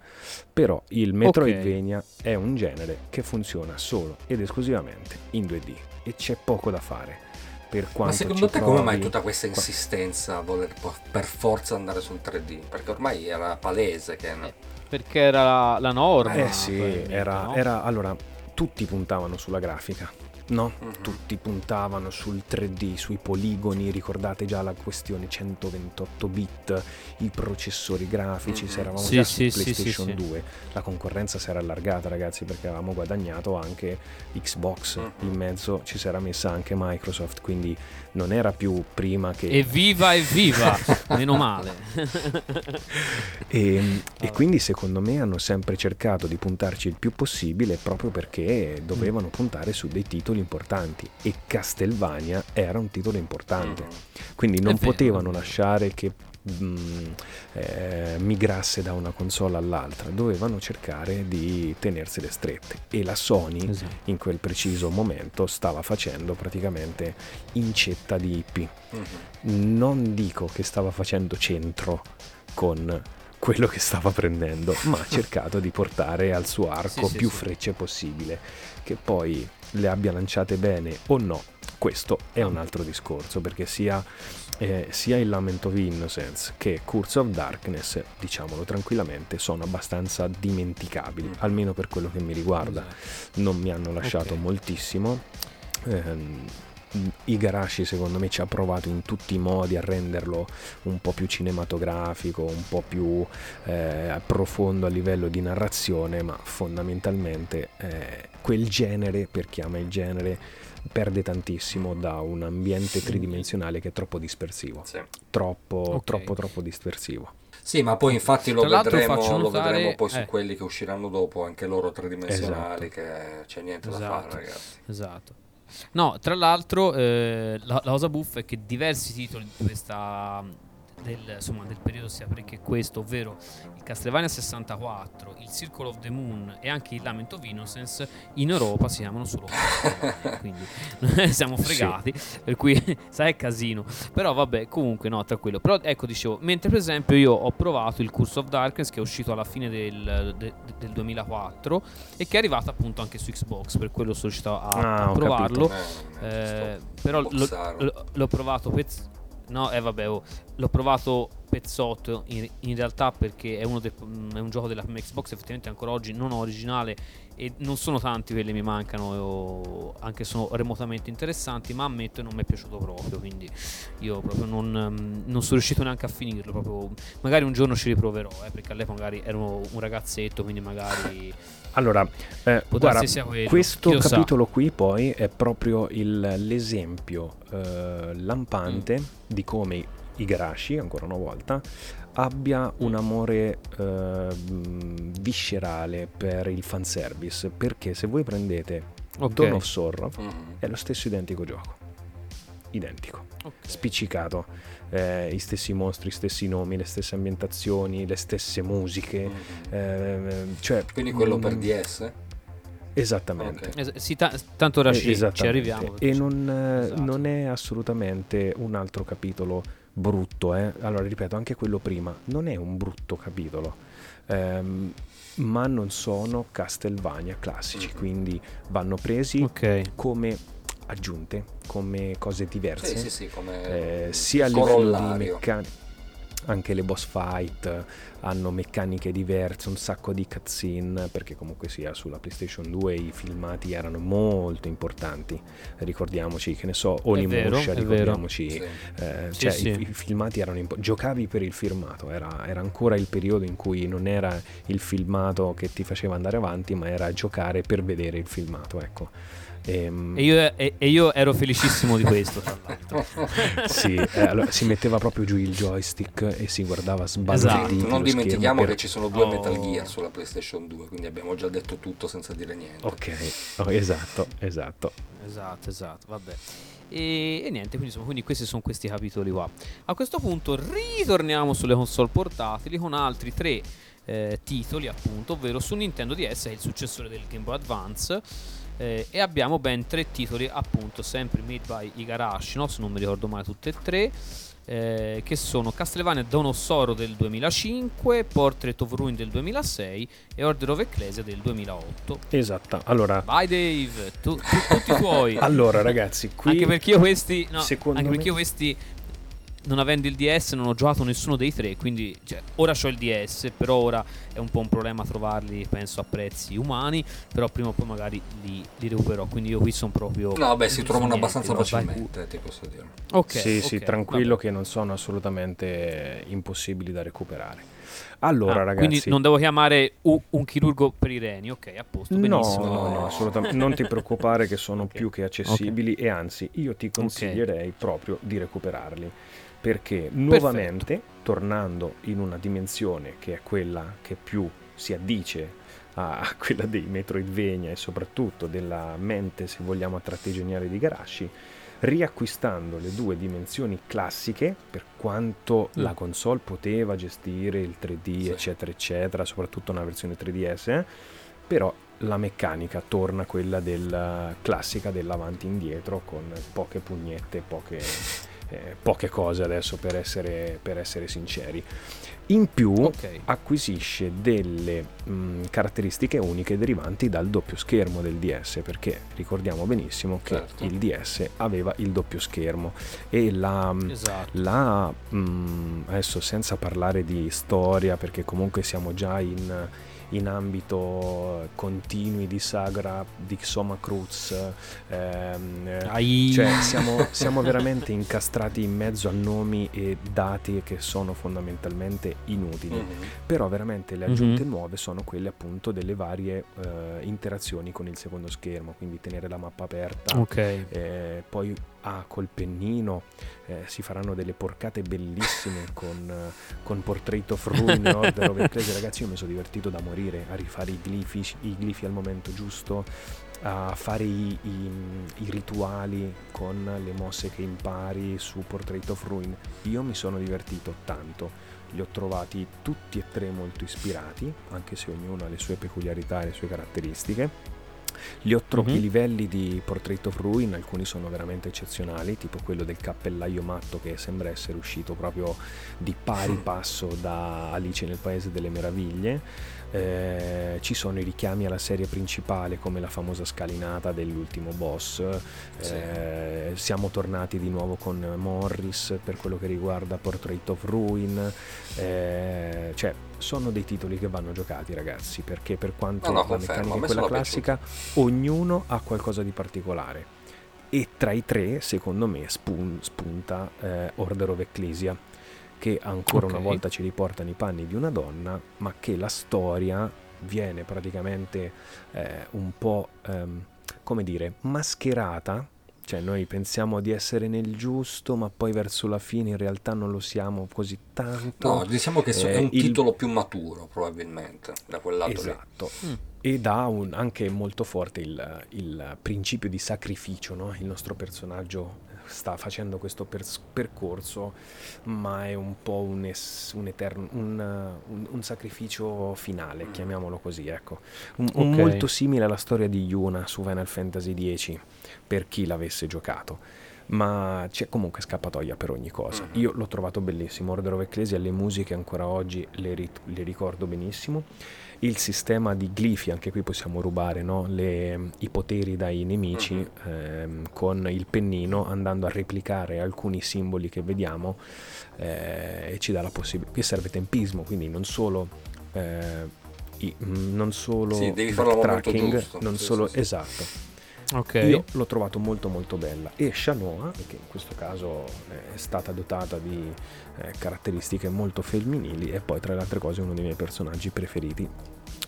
Però il Metroidvania okay. è un genere che funziona solo ed esclusivamente in due D e c'è poco da fare. Per ma secondo te provi... come mai tutta questa insistenza a voler per forza andare sul tre D? Perché ormai era palese che... No. Perché era la, la norma. Eh sì, era, no? era... Allora, tutti puntavano sulla grafica, no? Mm-hmm. Tutti puntavano sul tre D, sui poligoni, ricordate già la questione centoventotto bit, i processori grafici, mm-hmm. se eravamo sì, già sì, su sì, PlayStation sì, due. Sì. La concorrenza si era allargata, ragazzi, perché avevamo guadagnato anche Xbox, mm-hmm. in mezzo ci si era messa anche Microsoft, quindi non era più prima che... Evviva, evviva! Meno male! e, e quindi secondo me hanno sempre cercato di puntarci il più possibile proprio perché dovevano puntare su dei titoli importanti e Castlevania era un titolo importante, quindi non potevano lasciare che mh, eh, migrasse da una console all'altra, dovevano cercare di tenersele strette e la Sony esatto. in quel preciso momento stava facendo praticamente incetta di I P. Mm-hmm. Non dico che stava facendo centro con quello che stava prendendo, ma ha cercato di portare al suo arco sì, più sì, frecce sì. possibile, che poi le abbia lanciate bene o no, questo è un altro discorso, perché sia, eh, sia il Lament of Innocence che Curse of Darkness, diciamolo tranquillamente, sono abbastanza dimenticabili, mm. almeno per quello che mi riguarda, non mi hanno lasciato okay. moltissimo. ehm, Igarashi secondo me ci ha provato in tutti i modi a renderlo un po' più cinematografico, un po' più eh, profondo a livello di narrazione, ma fondamentalmente eh, quel genere, per chi ama il genere, perde tantissimo da un ambiente tridimensionale che è troppo dispersivo, sì. troppo, okay. troppo troppo dispersivo. Sì, ma poi infatti lo vedremo, notare, lo vedremo poi eh. su quelli che usciranno dopo, anche loro tridimensionali, esatto. che c'è niente esatto. da fare, ragazzi. Esatto. No, tra l'altro eh, la, la cosa buffa è che diversi titoli di questa, del, insomma, del periodo sia perché questo, ovvero il Castlevania sessantaquattro, il Circle of the Moon e anche il Lament of Innocence in Europa si chiamano solo Castlevania, quindi siamo fregati, sì. per cui sai è casino, però vabbè, comunque no, tra quello. Però ecco, dicevo, mentre per esempio io ho provato il Curse of Darkness, che è uscito alla fine del, de, del duemilaquattro e che è arrivato appunto anche su Xbox, per quello sono riuscito a, ah, a provarlo, eh, eh, però lo, lo, l'ho provato pezz- No, eh vabbè, oh, l'ho provato pezzotto in, in realtà, perché è, uno de, è un gioco della prima Xbox, effettivamente ancora oggi non originale, e non sono tanti quelli che mi mancano, io, anche se sono remotamente interessanti, ma ammetto che non mi è piaciuto proprio, quindi io proprio non, non sono riuscito neanche a finirlo, proprio, magari un giorno ci riproverò, eh, perché all'epoca magari ero un ragazzetto, quindi magari... Allora, eh, guarda, questo capitolo sa. qui poi è proprio il, l'esempio eh, lampante mm. di come Igarashi, ancora una volta, abbia un amore eh, viscerale per il fanservice, perché se voi prendete okay. Dawn of Sorrow mm. è lo stesso identico gioco, identico, okay. spiccicato, eh, i stessi mostri, i stessi nomi, le stesse ambientazioni, le stesse musiche, mm. eh, cioè, quindi quello per D S? Esattamente, okay. es- sì, ta- tanto ora ci, ci arriviamo e non, esatto. non è assolutamente un altro capitolo brutto, eh? Allora ripeto, anche quello prima non è un brutto capitolo, ehm, ma non sono Castlevania classici, mm. quindi vanno presi okay. come aggiunte, come cose diverse, sì, sì, sì, come eh, sia a livello di meccanica, anche le boss fight, hanno meccaniche diverse, un sacco di cutscene, perché comunque sia sulla PlayStation due i filmati erano molto importanti, ricordiamoci, che ne so, ogni moscia, ricordiamoci, sì. Eh, sì, cioè sì. I, i filmati erano impo- giocavi per il filmato, era, era ancora il periodo in cui non era il filmato che ti faceva andare avanti, ma era giocare per vedere il filmato, ecco. E, e, io, e, e io ero felicissimo di questo, tra l'altro. Sì, eh, allora, si metteva proprio giù il joystick e si guardava sbalordito. Esatto, non dimentichiamo per... che ci sono due oh. Metal Gear sulla PlayStation due, quindi abbiamo già detto tutto senza dire niente. Ok, oh, esatto, esatto. Esatto, esatto, vabbè. E, e niente, quindi, insomma, quindi questi sono questi capitoli qua. A questo punto ritorniamo sulle console portatili con altri tre eh, titoli, appunto, ovvero su Nintendo D S, che è il successore del Game Boy Advance. Eh, e abbiamo ben tre titoli, appunto, sempre made by Igarashi, no? Se non mi ricordo male tutte e tre, eh, che sono Castlevania Dawn of Sorrow del duemilacinque, Portrait of Ruin del duemilasei e Order of Ecclesia del duemilaotto. Esatto, allora vai Dave, tu, tu, tutti tuoi. Allora ragazzi, qui anche perché io questi no, anche me... perché io questi non avendo il D S non ho giocato nessuno dei tre, quindi cioè, ora c'ho il D S, però ora è un po' un problema trovarli, penso, a prezzi umani, però prima o poi magari li, li recuperò, quindi io qui sono proprio... No, beh, si trovano abbastanza facilmente, ti posso dire. Ok, sì, okay, sì, tranquillo, vabbè. Che non sono assolutamente impossibili da recuperare. Allora ah, ragazzi, quindi non devo chiamare un chirurgo per i reni, ok, a posto, benissimo. No, no, assolutamente, non ti preoccupare che sono okay. più che accessibili, okay. E anzi io ti consiglierei okay. proprio di recuperarli, perché nuovamente, perfetto. Tornando in una dimensione che è quella che più si addice a quella dei Metroidvania e soprattutto della mente, se vogliamo, a tratti geniali di Igarashi, riacquistando le due dimensioni classiche, per quanto mm. la console poteva gestire il tre D, sì. eccetera eccetera, soprattutto una versione tre D S, eh? Però la meccanica torna quella del classica dell'avanti indietro, con poche pugnette, poche... Eh, poche cose adesso, per essere, per essere sinceri. In più okay. acquisisce delle mh, caratteristiche uniche derivanti dal doppio schermo del D S, perché ricordiamo benissimo che certo. il D S aveva il doppio schermo e la, esatto. la mh, adesso senza parlare di storia, perché comunque siamo già in, in ambito continui di sagra di Soma Cruz, ehm, cioè siamo, siamo veramente incastrati in mezzo a nomi e dati che sono fondamentalmente inutili, mm-hmm. però veramente le aggiunte mm-hmm. nuove sono quelle, appunto, delle varie eh, interazioni con il secondo schermo, quindi tenere la mappa aperta, okay. eh, poi ah, col pennino eh, si faranno delle porcate bellissime con, eh, con Portrait of Ruin, Order of Ecclesia. Ragazzi, io mi sono divertito da morire a rifare i glifi, i glifi al momento giusto, a fare i, i, i rituali con le mosse che impari su Portrait of Ruin. Io mi sono divertito tanto, li ho trovati tutti e tre molto ispirati, anche se ognuno ha le sue peculiarità e le sue caratteristiche. Gli ho troppi mm-hmm. livelli di Portrait of Ruin, alcuni sono veramente eccezionali, tipo quello del cappellaio matto, che sembra essere uscito proprio di pari passo da Alice nel Paese delle Meraviglie. Eh, ci sono i richiami alla serie principale, come la famosa scalinata dell'ultimo boss, sì. eh, siamo tornati di nuovo con Morris per quello che riguarda Portrait of Ruin, eh, cioè sono dei titoli che vanno giocati, ragazzi, perché per quanto no, no, la meccanica è quella classica, piaciuto. Ognuno ha qualcosa di particolare, e tra i tre secondo me spun- spunta eh, Order of Ecclesia, che ancora okay. una volta ci riporta nei panni di una donna, ma che la storia viene praticamente eh, un po' ehm, come dire, mascherata, cioè noi pensiamo di essere nel giusto, ma poi verso la fine in realtà non lo siamo così tanto. No, diciamo che eh, è un il... titolo più maturo probabilmente da quel lato, esatto. lì. Mm. Ed ha un, anche molto forte il, il principio di sacrificio, no? Il nostro personaggio sta facendo questo per- percorso, ma è un po' un, es- un eterno un, un, un sacrificio finale, chiamiamolo così, ecco. Un, okay. un molto simile alla storia di Yuna su Final Fantasy dieci, per chi l'avesse giocato. ma c'è comunque scappatoia per ogni cosa. Mm-hmm. Io l'ho trovato bellissimo, Order of Ecclesia, le musiche ancora oggi le, rit- le ricordo benissimo, il sistema di glifi, anche qui possiamo rubare, no? le, i poteri dai nemici, mm-hmm. ehm, con il pennino andando a replicare alcuni simboli che vediamo, eh, e ci dà la possibilità, qui serve tempismo, quindi non solo... Eh, I, non solo sì, devi farlo al momento giusto, non sì, solo sì, sì. Esatto, okay. Io l'ho trovato molto molto bella, e Shanoa, che in questo caso è stata dotata di eh, caratteristiche molto femminili, e poi tra le altre cose uno dei miei personaggi preferiti,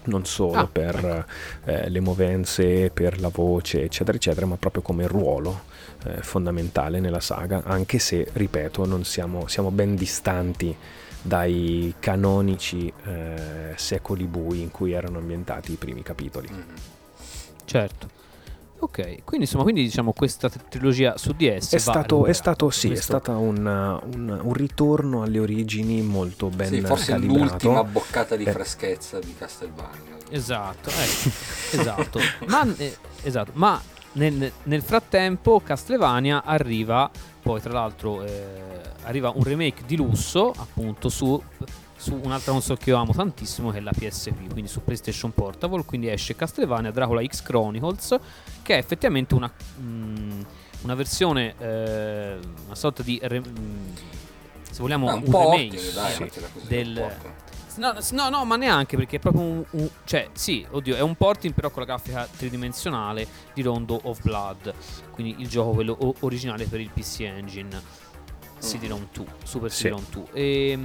non solo ah, per ecco. eh, le movenze, per la voce eccetera eccetera, ma proprio come ruolo eh, fondamentale nella saga, anche se ripeto non siamo, siamo ben distanti dai canonici eh, secoli bui in cui erano ambientati i primi capitoli. Certo. Ok, quindi insomma, quindi diciamo questa trilogia su D S è stato è stato sì, questo... è stata una, una, un ritorno alle origini molto ben sì, forse calibrato. L'ultima boccata di eh. freschezza di Castlevania. Esatto, eh, esatto. Ma eh, esatto, ma nel, nel frattempo Castlevania arriva, poi tra l'altro eh, arriva un remake di lusso appunto su, su un'altra console che io amo tantissimo, che è la P S P, quindi su PlayStation Portable, quindi esce Castlevania Dracula X Chronicles, che è effettivamente una, mh, una versione, eh, una sorta di re, mh, se vogliamo ah, un, un remake ottimo, dai, sì, del... No, no, no, ma neanche, perché è proprio un, un... Cioè, sì, oddio, è un porting però con la grafica tridimensionale di Rondo of Blood, quindi il gioco quello o- originale per il P C Engine C D-ROM due, Super sì. C D-ROM due, e,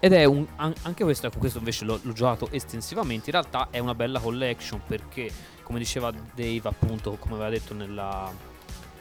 ed è un... Anche questo, ecco, questo invece l'ho, l'ho giocato estensivamente. In realtà è una bella collection, perché, come diceva Dave, appunto, come aveva detto nella...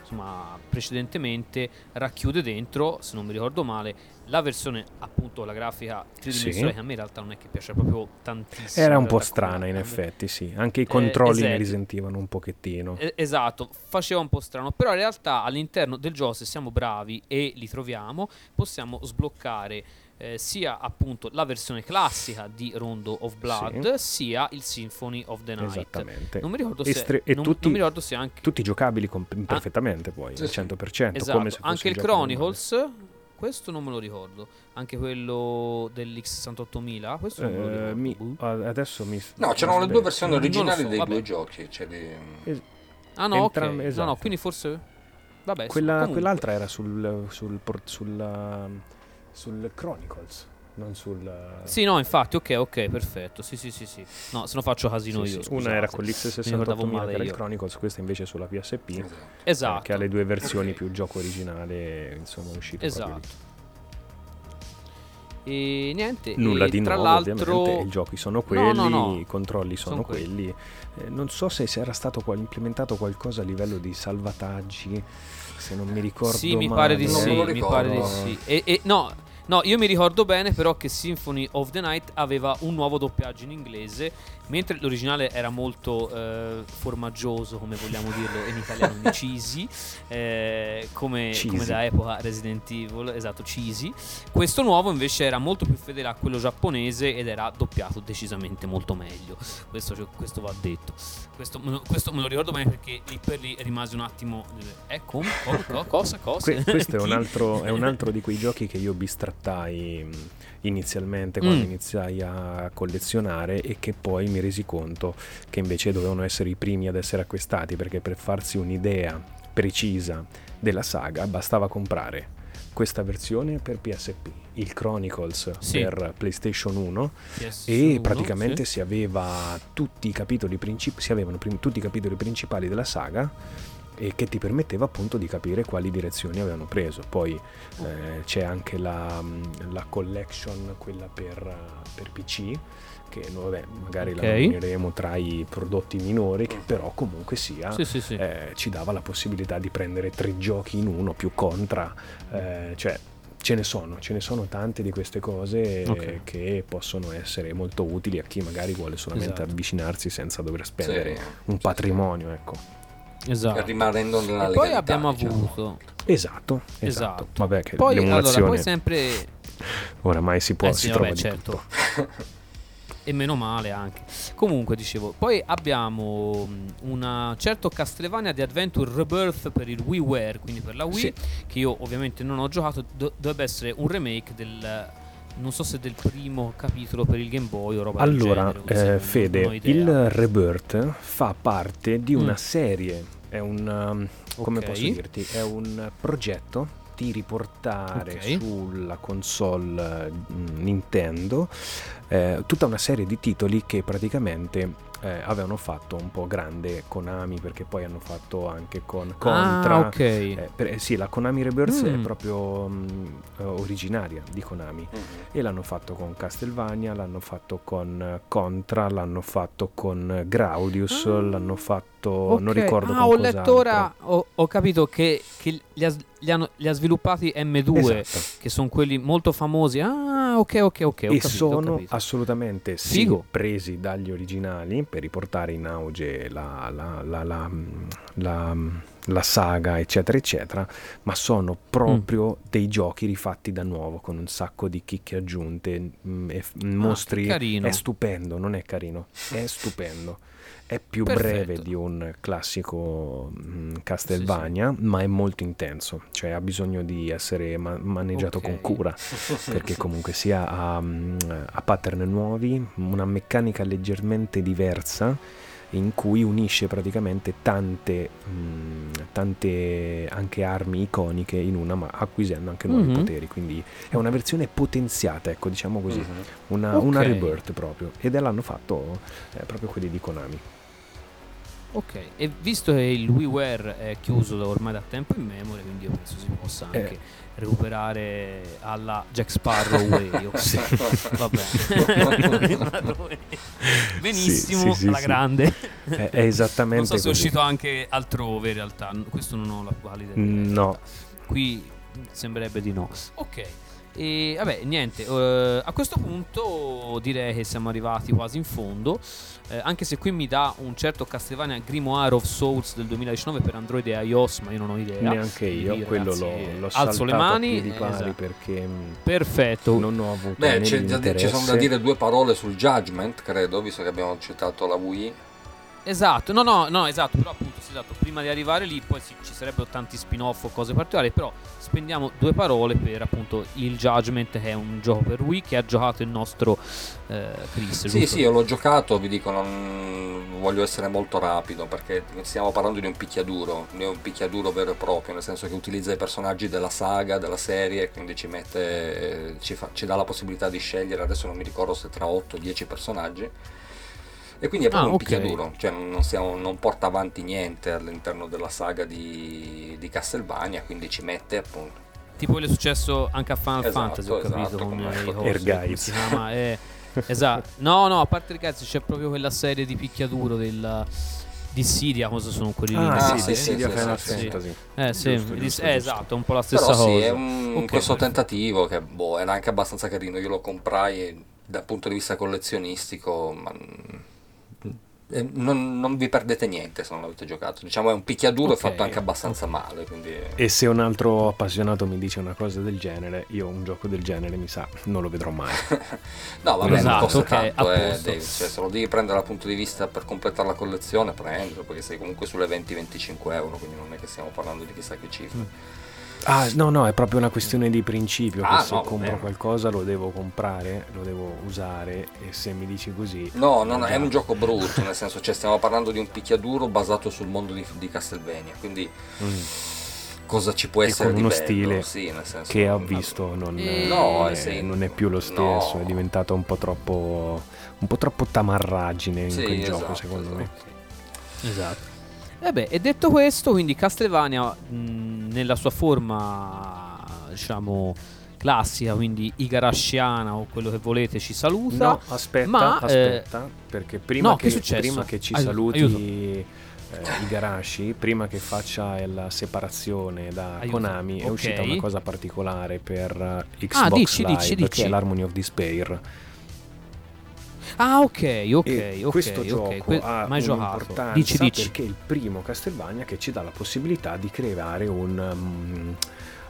ma precedentemente racchiude dentro, se non mi ricordo male, la versione appunto la grafica tridimensionale, sì. Che a me in realtà non è che piace proprio tantissimo, era un po' strana in effetti, sì, anche i controlli eh, esatto. Mi risentivano un pochettino, eh, esatto, faceva un po' strano, però in realtà all'interno del gioco, se siamo bravi e li troviamo, possiamo sbloccare eh, sia appunto la versione classica di Rondo of Blood, sì. Sia il Symphony of the Night, non mi ricordo se Estre- e non, tutti, non mi ricordo se anche tutti giocabili com- perfettamente, ah, poi al sì, cento per cento, esatto. Come se anche il Chronicles normale. Questo non me lo ricordo, anche quello dell'X sessantottomila, questo non me lo ricordo. Mi, adesso mi no c'erano le due versioni originali so, dei vabbè. Due giochi, cioè di... es- ah no entram- ok esatto. No no quindi forse vabbè quella, quell'altra era sul sul sul, sul, sul Chronicles, non sul... Sì, no, infatti, ok, ok, perfetto. Sì, sì, sì, sì. No, se no faccio casino sì, io. Scusate. Una era con l'X sessantottomila, che era il Chronicles, questa invece sulla P S P. Esatto. Eh, esatto. Che ha le due versioni, okay. Più il gioco originale, insomma, uscito. Esatto. E niente, nulla e di tra nuovo, l'altro... ovviamente, i giochi sono quelli, no, no, no. I controlli sono, sono quelli. quelli. Eh, non so se era stato qual- implementato qualcosa a livello di salvataggi, se non mi ricordo sì, male. Mi pare di sì, mi pare di sì. E, e no... No, io mi ricordo bene però che Symphony of the Night aveva un nuovo doppiaggio in inglese, mentre l'originale era molto eh, formaggioso, come vogliamo dirlo in italiano, cisi, eh, come, come da epoca Resident Evil, esatto, cisi. Questo nuovo invece era molto più fedele a quello giapponese ed era doppiato decisamente molto meglio, questo, cioè, questo va detto, questo, questo me lo ricordo bene perché lì per lì rimase un attimo ecco, eh, co, cosa, cosa que- questo è un altro è un altro di quei giochi che io bistrattai inizialmente quando mm. iniziai a collezionare, e che poi mi resi conto che invece dovevano essere i primi ad essere acquistati, perché per farsi un'idea precisa della saga bastava comprare questa versione per P S P, il Chronicles sì. Per PlayStation uno, P S uno, e praticamente sì. Si aveva tutti i capitoli princip- si avevano prim- tutti i capitoli principali della saga, e che ti permetteva appunto di capire quali direzioni avevano preso. Poi eh, c'è anche la, la collection, quella per, per P C, che vabbè, magari okay. La nomineremo tra i prodotti minori, che però comunque sia sì, sì, sì. Eh, ci dava la possibilità di prendere tre giochi in uno più Contra, eh, cioè ce ne sono, ce ne sono tante di queste cose, okay. Che possono essere molto utili a chi magari vuole solamente esatto. Avvicinarsi senza dover spendere sì, un sì, patrimonio sì. Ecco. Esatto. Rimanendo nella legalità, poi abbiamo avuto esatto esatto, esatto. Vabbè, che poi, allora, poi sempre oramai si può eh sì, si vabbè, trova certo. Di tutto e meno male anche. Comunque dicevo, poi abbiamo una certo Castlevania di Adventure Rebirth per il WiiWare, quindi per la Wii, sì, che io ovviamente non ho giocato. Do- dovrebbe essere un remake del, non so se del primo capitolo per il Game Boy o roba allora, del genere. Eh, Fede, il Rebirth fa parte di una mm. serie, è un um, come okay. posso dirti, è un progetto di riportare okay. sulla console Nintendo eh, tutta una serie di titoli che praticamente eh, avevano fatto un po' grande Konami, perché poi hanno fatto anche con Contra. Ah, okay. eh, per, eh, sì, la Konami Rebirth mm. è proprio mh, originaria di Konami mm. e l'hanno fatto con Castlevania, l'hanno fatto con Contra, l'hanno fatto con Graudius, mm. l'hanno fatto okay. non ricordo ah, con ho cos'altro. Letto ora, ho, ho capito che, che li, ha, li, hanno, li ha sviluppati M due, esatto, che sono quelli molto famosi. Ah, ok, ok, ok. Ho e capito, sono ho assolutamente Figo. Sì, presi dagli originali per riportare in auge la, la, la, la, la, la saga eccetera eccetera, ma sono proprio mm. dei giochi rifatti da nuovo con un sacco di chicche aggiunte mh, e f- mostri ah, è stupendo, non è carino, è stupendo, è più Perfetto. Breve di un classico mh, Castlevania, sì, sì, ma è molto intenso, cioè ha bisogno di essere ma- maneggiato okay. con cura perché comunque sia ha, ha pattern nuovi, una meccanica leggermente diversa in cui unisce praticamente tante mh, tante anche armi iconiche in una, ma acquisendo anche nuovi mm-hmm. poteri, quindi è una versione potenziata, ecco, diciamo così, mm-hmm. una, okay. una Rebirth proprio, ed l'hanno fatto eh, proprio quelli di Konami. Ok, e visto che il WiiWare è chiuso da ormai da tempo in memoria, quindi io penso si possa anche eh. recuperare alla Jack Sparrow Way. Sì. Va bene. Benissimo, sì, sì, sì, alla sì. grande. È, è esattamente non so se così. È uscito anche altrove in realtà, questo non ho la quale idea. No. Qui sembrerebbe di no. Ok. E vabbè, niente, uh, a questo punto direi che siamo arrivati quasi in fondo, eh, anche se qui mi dà un certo Castlevania Grimoire of Souls del duemiladiciannove per Android e iOS, ma io non ho idea. Neanche io, quindi, quello ragazzi, l'ho, l'ho alzo le mani di pari, esatto, perché perfetto, non ho avuto. Beh, c'è, ci sono da dire due parole sul Judgment, credo, visto che abbiamo citato la Wii. Esatto, no no no esatto, però appunto sì, esatto, prima di arrivare lì poi sì, ci sarebbero tanti spin-off o cose particolari, però spendiamo due parole per appunto il Judgment, che è un gioco per Wii che ha giocato il nostro eh, Chris. Sì, giusto? Sì, io l'ho giocato, vi dico, non voglio essere molto rapido perché stiamo parlando di un picchiaduro, di un picchiaduro vero e proprio, nel senso che utilizza i personaggi della saga, della serie, quindi ci mette, ci, fa, ci dà la possibilità di scegliere, adesso non mi ricordo se tra otto o dieci personaggi. E quindi è proprio ah, un okay. picchiaduro, cioè non, siamo, non porta avanti niente all'interno della saga di, di Castlevania, quindi ci mette appunto. Tipo quello è successo anche a Final esatto, Fantasy, ho esatto, capito, con i Ergaiz. Eh, esatto, no no, a parte ragazzi c'è proprio quella serie di picchiaduro del... Dissidia, cosa sono quelli ah, lì? Ah, sì, Dissidia sì, Final sì, Fantasy. Sì. Eh, sì, giusto, giusto, eh, esatto, è un po' la stessa però cosa. Però sì, è un, okay, questo perfetto. Tentativo che boh, era anche abbastanza carino, io lo comprai e, dal punto di vista collezionistico, ma... Non, non vi perdete niente se non l'avete giocato, diciamo è un picchiaduro okay. fatto anche abbastanza male, quindi... E se un altro appassionato mi dice una cosa del genere, io un gioco del genere mi sa non lo vedrò mai. No vabbè, esatto, non costa okay, tanto eh, devi, cioè, se lo devi prendere dal punto di vista per completare la collezione prendilo, perché sei comunque sulle venti venticinque euro, quindi non è che stiamo parlando di chissà che cifre. mm. Ah no no, è proprio una questione di principio, ah, che se no, compro bene. Qualcosa lo devo comprare, lo devo usare, e se mi dici così... No, no, no, è un gioco brutto, nel senso, cioè stiamo parlando di un picchiaduro basato sul mondo di, di Castlevania, quindi mm. cosa ci può e essere con uno di bello? Stile sì, nel senso, che ho visto non, e... no, è, sì, non è più lo stesso, no. È diventato un po' troppo, un po' troppo tamarragine in sì, quel esatto, gioco secondo esatto. me. Esatto. E beh, e detto questo, quindi Castlevania mh, nella sua forma diciamo classica, quindi igarashiana o quello che volete, ci saluta. No, aspetta, ma, aspetta, eh, perché prima, no, che, che, prima che ci Ai, saluti eh, Igarashi, prima che faccia la separazione da Aiuto. Konami, okay. è uscita una cosa particolare per Xbox ah, dici, Live, dici, dici. Che è l'Harmony of Despair. Ah ok ok e questo okay, gioco okay, que- ha mai un'importanza dici, dici. Perché è il primo Castlevania che ci dà la possibilità di creare un, um,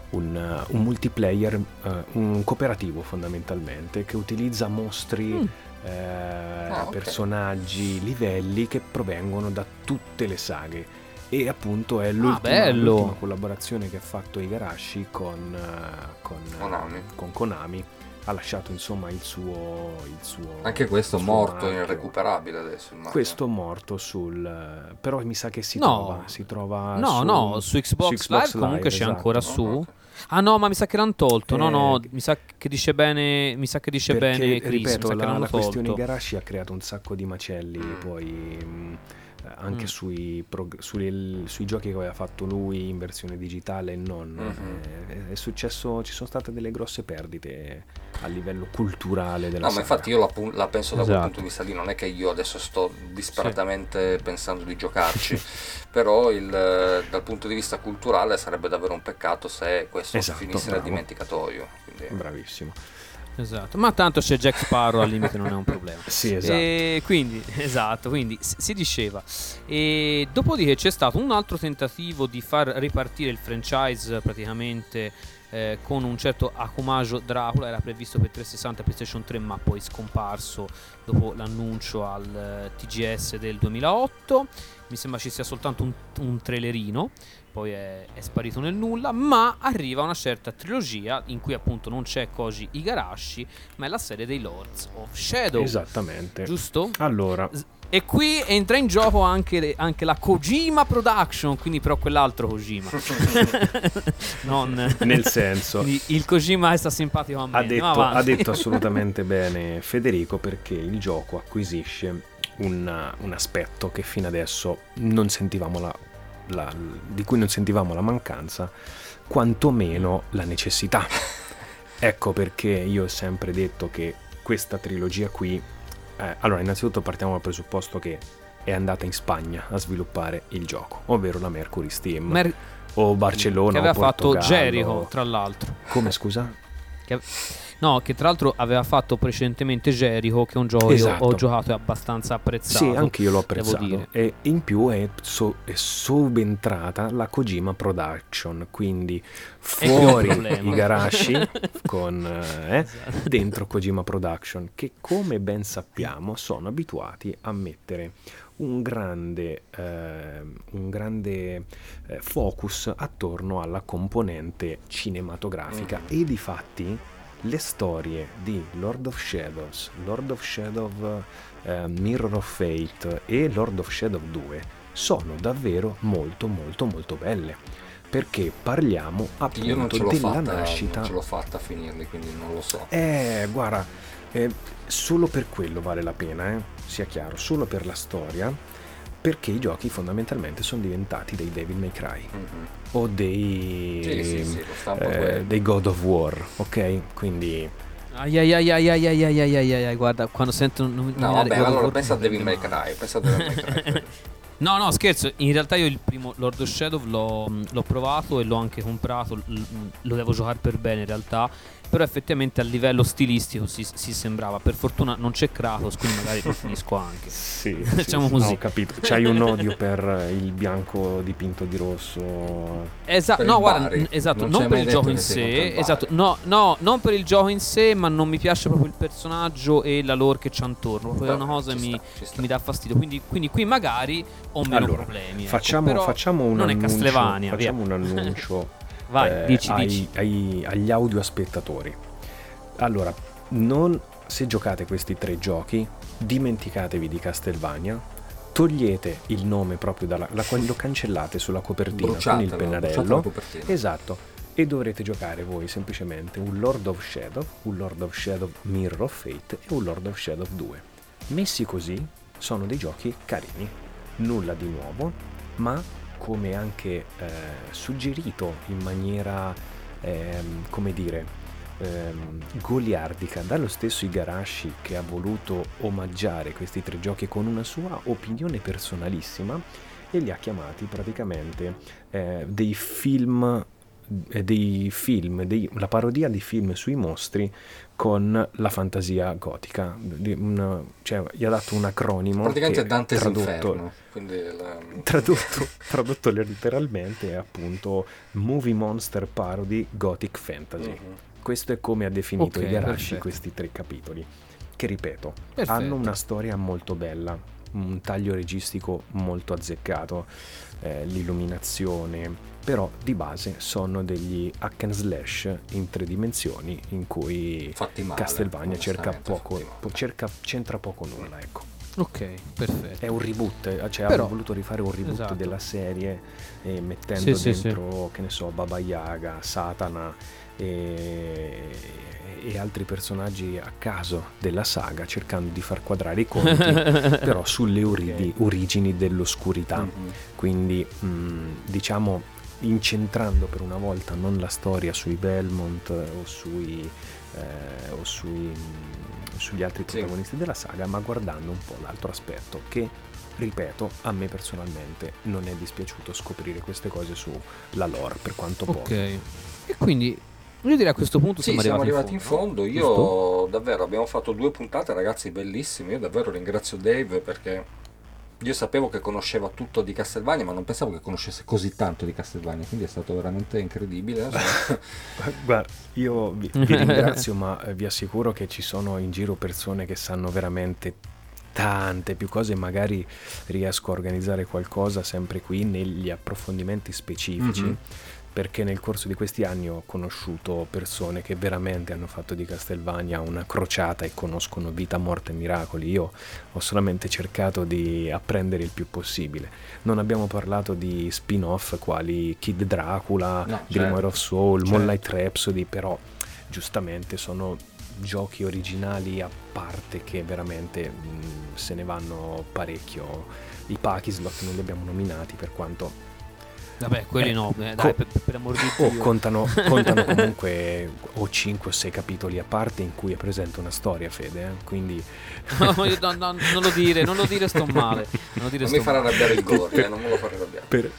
un, un multiplayer uh, un cooperativo fondamentalmente che utilizza mostri mm. eh, oh, okay. personaggi, livelli che provengono da tutte le saghe, e appunto è l'ultima, ah, l'ultima collaborazione che ha fatto Igarashi con, con, Konami. con Konami. Ha lasciato insomma il suo, il suo anche questo suo morto, marchio. Irrecuperabile adesso immagino. Questo morto sul, però mi sa che si no. trova si trova no su, no su Xbox, su Xbox Live, Live comunque esatto. c'è ancora oh, su okay. ah no ma mi sa che l'hanno tolto eh, no no mi sa che dice bene mi sa che dice perché, bene Chris, ripeto mi sa la, che la tolto. Questione Igarashi ha creato un sacco di macelli poi mh, anche mm. sui, prog- sui, sui giochi che aveva fatto lui in versione digitale e non mm-hmm. è, è successo, ci sono state delle grosse perdite a livello culturale della no saga. Ma infatti io la, pu- la penso da esatto. quel punto di vista lì, non è che io adesso sto disperatamente sì. pensando di giocarci però il, dal punto di vista culturale sarebbe davvero un peccato se questo esatto, finisse bravo. nel dimenticatoio. Quindi... bravissimo Esatto, ma tanto c'è Jack Sparrow al limite non è un problema. Sì, esatto. E quindi, esatto, quindi si diceva. E dopodiché c'è stato un altro tentativo di far ripartire il franchise praticamente eh, con un certo Akumajo Dracula, era previsto per trecentosessanta e PlayStation tre, ma poi scomparso dopo l'annuncio al T G S del duemilaotto. Mi sembra ci sia soltanto un, un trailerino. Poi è, è sparito nel nulla, ma arriva una certa trilogia in cui appunto non c'è Koji Igarashi, ma è la serie dei Lords of Shadow. Esattamente. Giusto? Allora. E qui entra in gioco anche, anche la Kojima Production, quindi però quell'altro Kojima. non Nel senso. Il Kojima sta simpatico a me. Ha detto, ha detto assolutamente bene Federico, perché il gioco acquisisce una, un aspetto che fino adesso non sentivamo la... La, di cui non sentivamo la mancanza, quantomeno la necessità. Ecco perché io ho sempre detto che questa trilogia qui eh, allora innanzitutto partiamo dal presupposto che è andata in Spagna a sviluppare il gioco, ovvero la Mercury Steam Mer- o Barcellona che aveva o Portogallo, fatto Jericho tra l'altro come scusa? Che... No, che tra l'altro aveva fatto precedentemente Jericho, che è un gioco che esatto. ho giocato e abbastanza apprezzato. Sì, anche io l'ho apprezzato. E in più è, so- è subentrata la Kojima Production, quindi fuori Igarashi con eh, esatto. dentro Kojima Production, che come ben sappiamo sono abituati a mettere un grande, eh, un grande eh, focus attorno alla componente cinematografica mm. e difatti le storie di Lord of Shadows, Lord of Shadow, eh, Mirror of Fate e Lord of Shadow due sono davvero molto molto molto belle, perché parliamo appunto della fatta, nascita. Io non ce l'ho fatta a finirli, quindi non lo so. Eh, guarda, eh, solo per quello vale la pena, eh, sia chiaro, solo per la storia, perché i giochi fondamentalmente sono diventati dei Devil May Cry mm-hmm. o dei sì, sì, sì, eh, dei God of War, ok? Quindi ai ai ai ai ai ai ai ai ai guarda, quando sento nominare no, vabbè, God allora War, pensa a Devil May Cry, pensa a Devil May Cry. No, no, scherzo, in realtà io il primo Lord of Shadow l'ho, l'ho provato e l'ho anche comprato, lo devo giocare per bene in realtà, però effettivamente a livello stilistico si, si sembrava, per fortuna non c'è Kratos, quindi magari lo finisco anche. Sì, diciamo sì, così. No, ho capito, c'hai un odio per il bianco dipinto di rosso. Esatto, no, guarda, n- esatto, non, non per il gioco in sé, esatto, no, no, non per il gioco in sé, ma non mi piace proprio il personaggio e la lore che c'è intorno, proprio è una cosa mi, sta, che mi dà fastidio, quindi, quindi qui magari ho meno allora, problemi. Facciamo, ecco, facciamo un non annuncio, è Castlevania, facciamo via. un annuncio. Vai, eh, dici, ai, dici. Ai, agli audio spettatori. Allora, non, se giocate questi tre giochi, dimenticatevi di Castlevania, togliete il nome proprio dalla, la, lo cancellate sulla copertina bruciate, con il pennarello. Esatto. E dovrete giocare voi semplicemente un Lord of Shadow, un Lord of Shadow Mirror of Fate e un Lord of Shadow due. Messi così, sono dei giochi carini, nulla di nuovo, ma come anche eh, suggerito in maniera, ehm, come dire, ehm, goliardica dallo stesso Igarashi, che ha voluto omaggiare questi tre giochi con una sua opinione personalissima e li ha chiamati praticamente eh, dei film, eh, dei film dei, la parodia di film sui mostri con la fantasia gotica, di una, cioè gli ha dato un acronimo praticamente Dante's Inferno, quindi la... tradotto, tradotto letteralmente è appunto Movie Monster Parody Gothic Fantasy. Mm-hmm. Questo è come ha definito okay, Igarashi questi tre capitoli, che ripeto, perfetto, hanno una storia molto bella, un taglio registico molto azzeccato, eh, l'illuminazione, però di base sono degli hack and slash in tre dimensioni in cui male, Castlevania cerca poco, po- cerca, c'entra poco nulla, ecco. Ok, perfetto. È un reboot, cioè però, hanno voluto rifare un reboot, esatto, della serie, eh, mettendo sì, dentro, sì, sì, che ne so, Baba Yaga, Satana e, e altri personaggi a caso della saga, cercando di far quadrare i conti però sulle ori- okay. origini dell'oscurità, mm-hmm. Quindi mh, diciamo incentrando per una volta non la storia sui Belmont o sui eh, o sui sugli altri protagonisti, sì, della saga, ma guardando un po' l'altro aspetto che, ripeto, a me personalmente non è dispiaciuto scoprire queste cose sulla lore per quanto poco. Ok, e quindi voglio dire a questo punto sì, siamo, siamo arrivati in fondo, in fondo. Io davvero abbiamo fatto due puntate, ragazzi, bellissime, io davvero ringrazio Dave perché io sapevo che conosceva tutto di Castlevania, ma non pensavo che conoscesse così tanto di Castlevania, quindi è stato veramente incredibile. Guarda, io vi, vi ringrazio, ma vi assicuro che ci sono in giro persone che sanno veramente tante più cose, magari riesco a organizzare qualcosa sempre qui negli approfondimenti specifici, mm-hmm, perché nel corso di questi anni ho conosciuto persone che veramente hanno fatto di Castlevania una crociata e conoscono vita, morte e miracoli. Io ho solamente cercato di apprendere il più possibile. Non abbiamo parlato di spin-off quali Kid Dracula, no, Grimoire, certo, of Soul, certo, Moonlight Rhapsody, però giustamente sono giochi originali a parte che veramente mh, se ne vanno parecchio. I Pakislot non li abbiamo nominati per quanto... Vabbè, quelli eh, no, eh, dai, co- per, per amor di Dio. Oh, contano, contano comunque o cinque o sei capitoli a parte in cui è presente una storia, Fede, eh? Quindi no, no, no, non lo dire, non lo dire, sto male. Non, lo dire, non sto mi farà arrabbiare il gore, eh, non me lo farà arrabbiare. Per,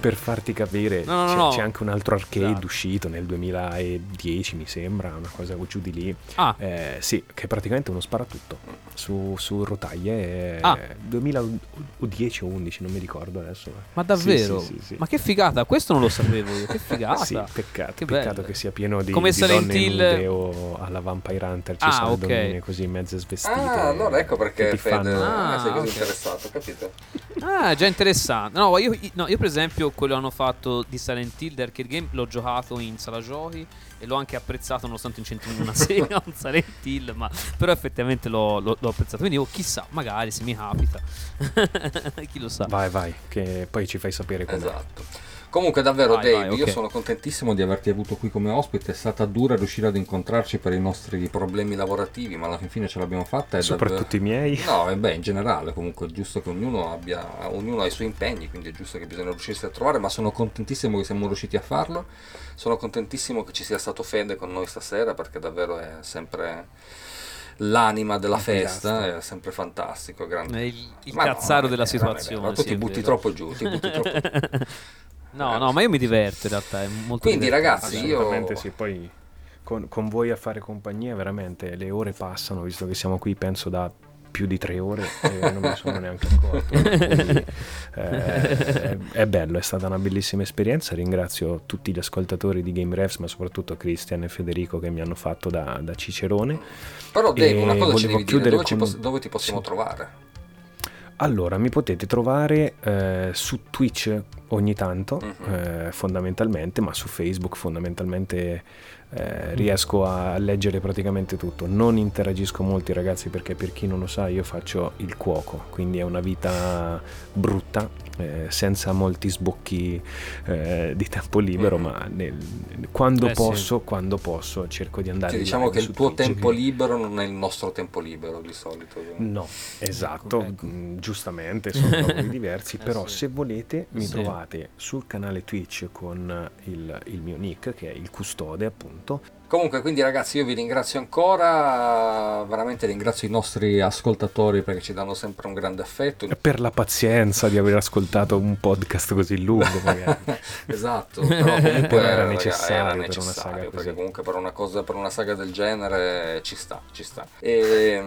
per farti capire, no, no, c'è, no, c'è anche un altro arcade, esatto, uscito nel duemiladieci, mi sembra, una cosa giù di lì. Ah. Eh, sì, che è praticamente uno sparatutto su, su rotaie, ah, duemiladieci o undici, non mi ricordo adesso. Ma davvero? Sì, sì, sì, sì. Ma che figata, questo non lo sapevo io, che figata. Sì, peccato che, peccato che sia pieno di, come di donne il... nude o alla Vampire Hunter, ci ah, sono, okay, donne così mezze svestite. Ah, allora ecco perché Fede, ah, sei così, okay, interessato, capito? Ah, già interessante. No, io, no, io per esempio quello hanno fatto di Silent Hill, Arcade Game, l'ho giocato in sala giochi e l'ho anche apprezzato nonostante in centro una sera un Silent Hill, ma però effettivamente l'ho, l'ho, l'ho apprezzato, quindi oh, chissà, magari se mi capita chi lo sa, vai vai che poi ci fai sapere com'è. Esatto. Comunque davvero vai, Dave, vai, okay, io sono contentissimo di averti avuto qui come ospite, è stata dura riuscire ad incontrarci per i nostri problemi lavorativi, ma alla fine ce l'abbiamo fatta. Soprattutto davvero... i miei? No, e beh, in generale comunque è giusto che ognuno abbia, ognuno ha i suoi impegni, quindi è giusto che bisogna riuscirsi a trovare, ma sono contentissimo che siamo riusciti a farlo, sono contentissimo che ci sia stato Fede con noi stasera, perché davvero è sempre... l'anima della festa è sempre fantastico, grande. È il, il cazzaro no, della vero, situazione. Ma tu ti butti troppo giù, ti butti troppo giù. No, eh, no, ma io mi diverto in realtà, è molto quindi divertente. Ragazzi, io sì, poi con, con voi a fare compagnia veramente le ore passano, visto che siamo qui penso da più di tre ore e non mi sono neanche accorto. Quindi, eh, è bello, è stata una bellissima esperienza. Ringrazio tutti gli ascoltatori di GameRefs, ma soprattutto Cristian e Federico che mi hanno fatto da, da Cicerone. Però Dave, e una cosa ci devi dire, dove, con... poss- dove ti possiamo sì. trovare? Allora, mi potete trovare eh, su Twitch ogni tanto, mm-hmm. eh, fondamentalmente, ma su Facebook fondamentalmente Eh, riesco a leggere praticamente tutto, non interagisco molti, ragazzi, perché per chi non lo sa io faccio il cuoco, quindi è una vita brutta, eh, senza molti sbocchi eh, di tempo libero, mm-hmm. ma nel, quando eh, posso sì. quando posso cerco di andare, cioè, diciamo che il tuo Twitch, tempo che... libero non è il nostro tempo libero di solito, io. No, esatto, ecco, ecco. giustamente sono lavori diversi, eh, però sì. se volete mi sì. trovate sul canale Twitch con il, il mio nick che è il custode, appunto. Comunque, quindi ragazzi, io vi ringrazio ancora, veramente ringrazio i nostri ascoltatori perché ci danno sempre un grande affetto, per la pazienza di aver ascoltato un podcast così lungo magari. Esatto, però comunque era necessario, era necessario per una saga perché così. Comunque per una cosa, per una saga del genere ci sta, ci sta. E,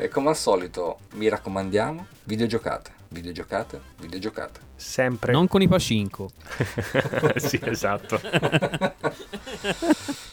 e come al solito mi raccomandiamo, videogiocate, videogiocate, videogiocate sempre, non con i pachinko. Sì, esatto.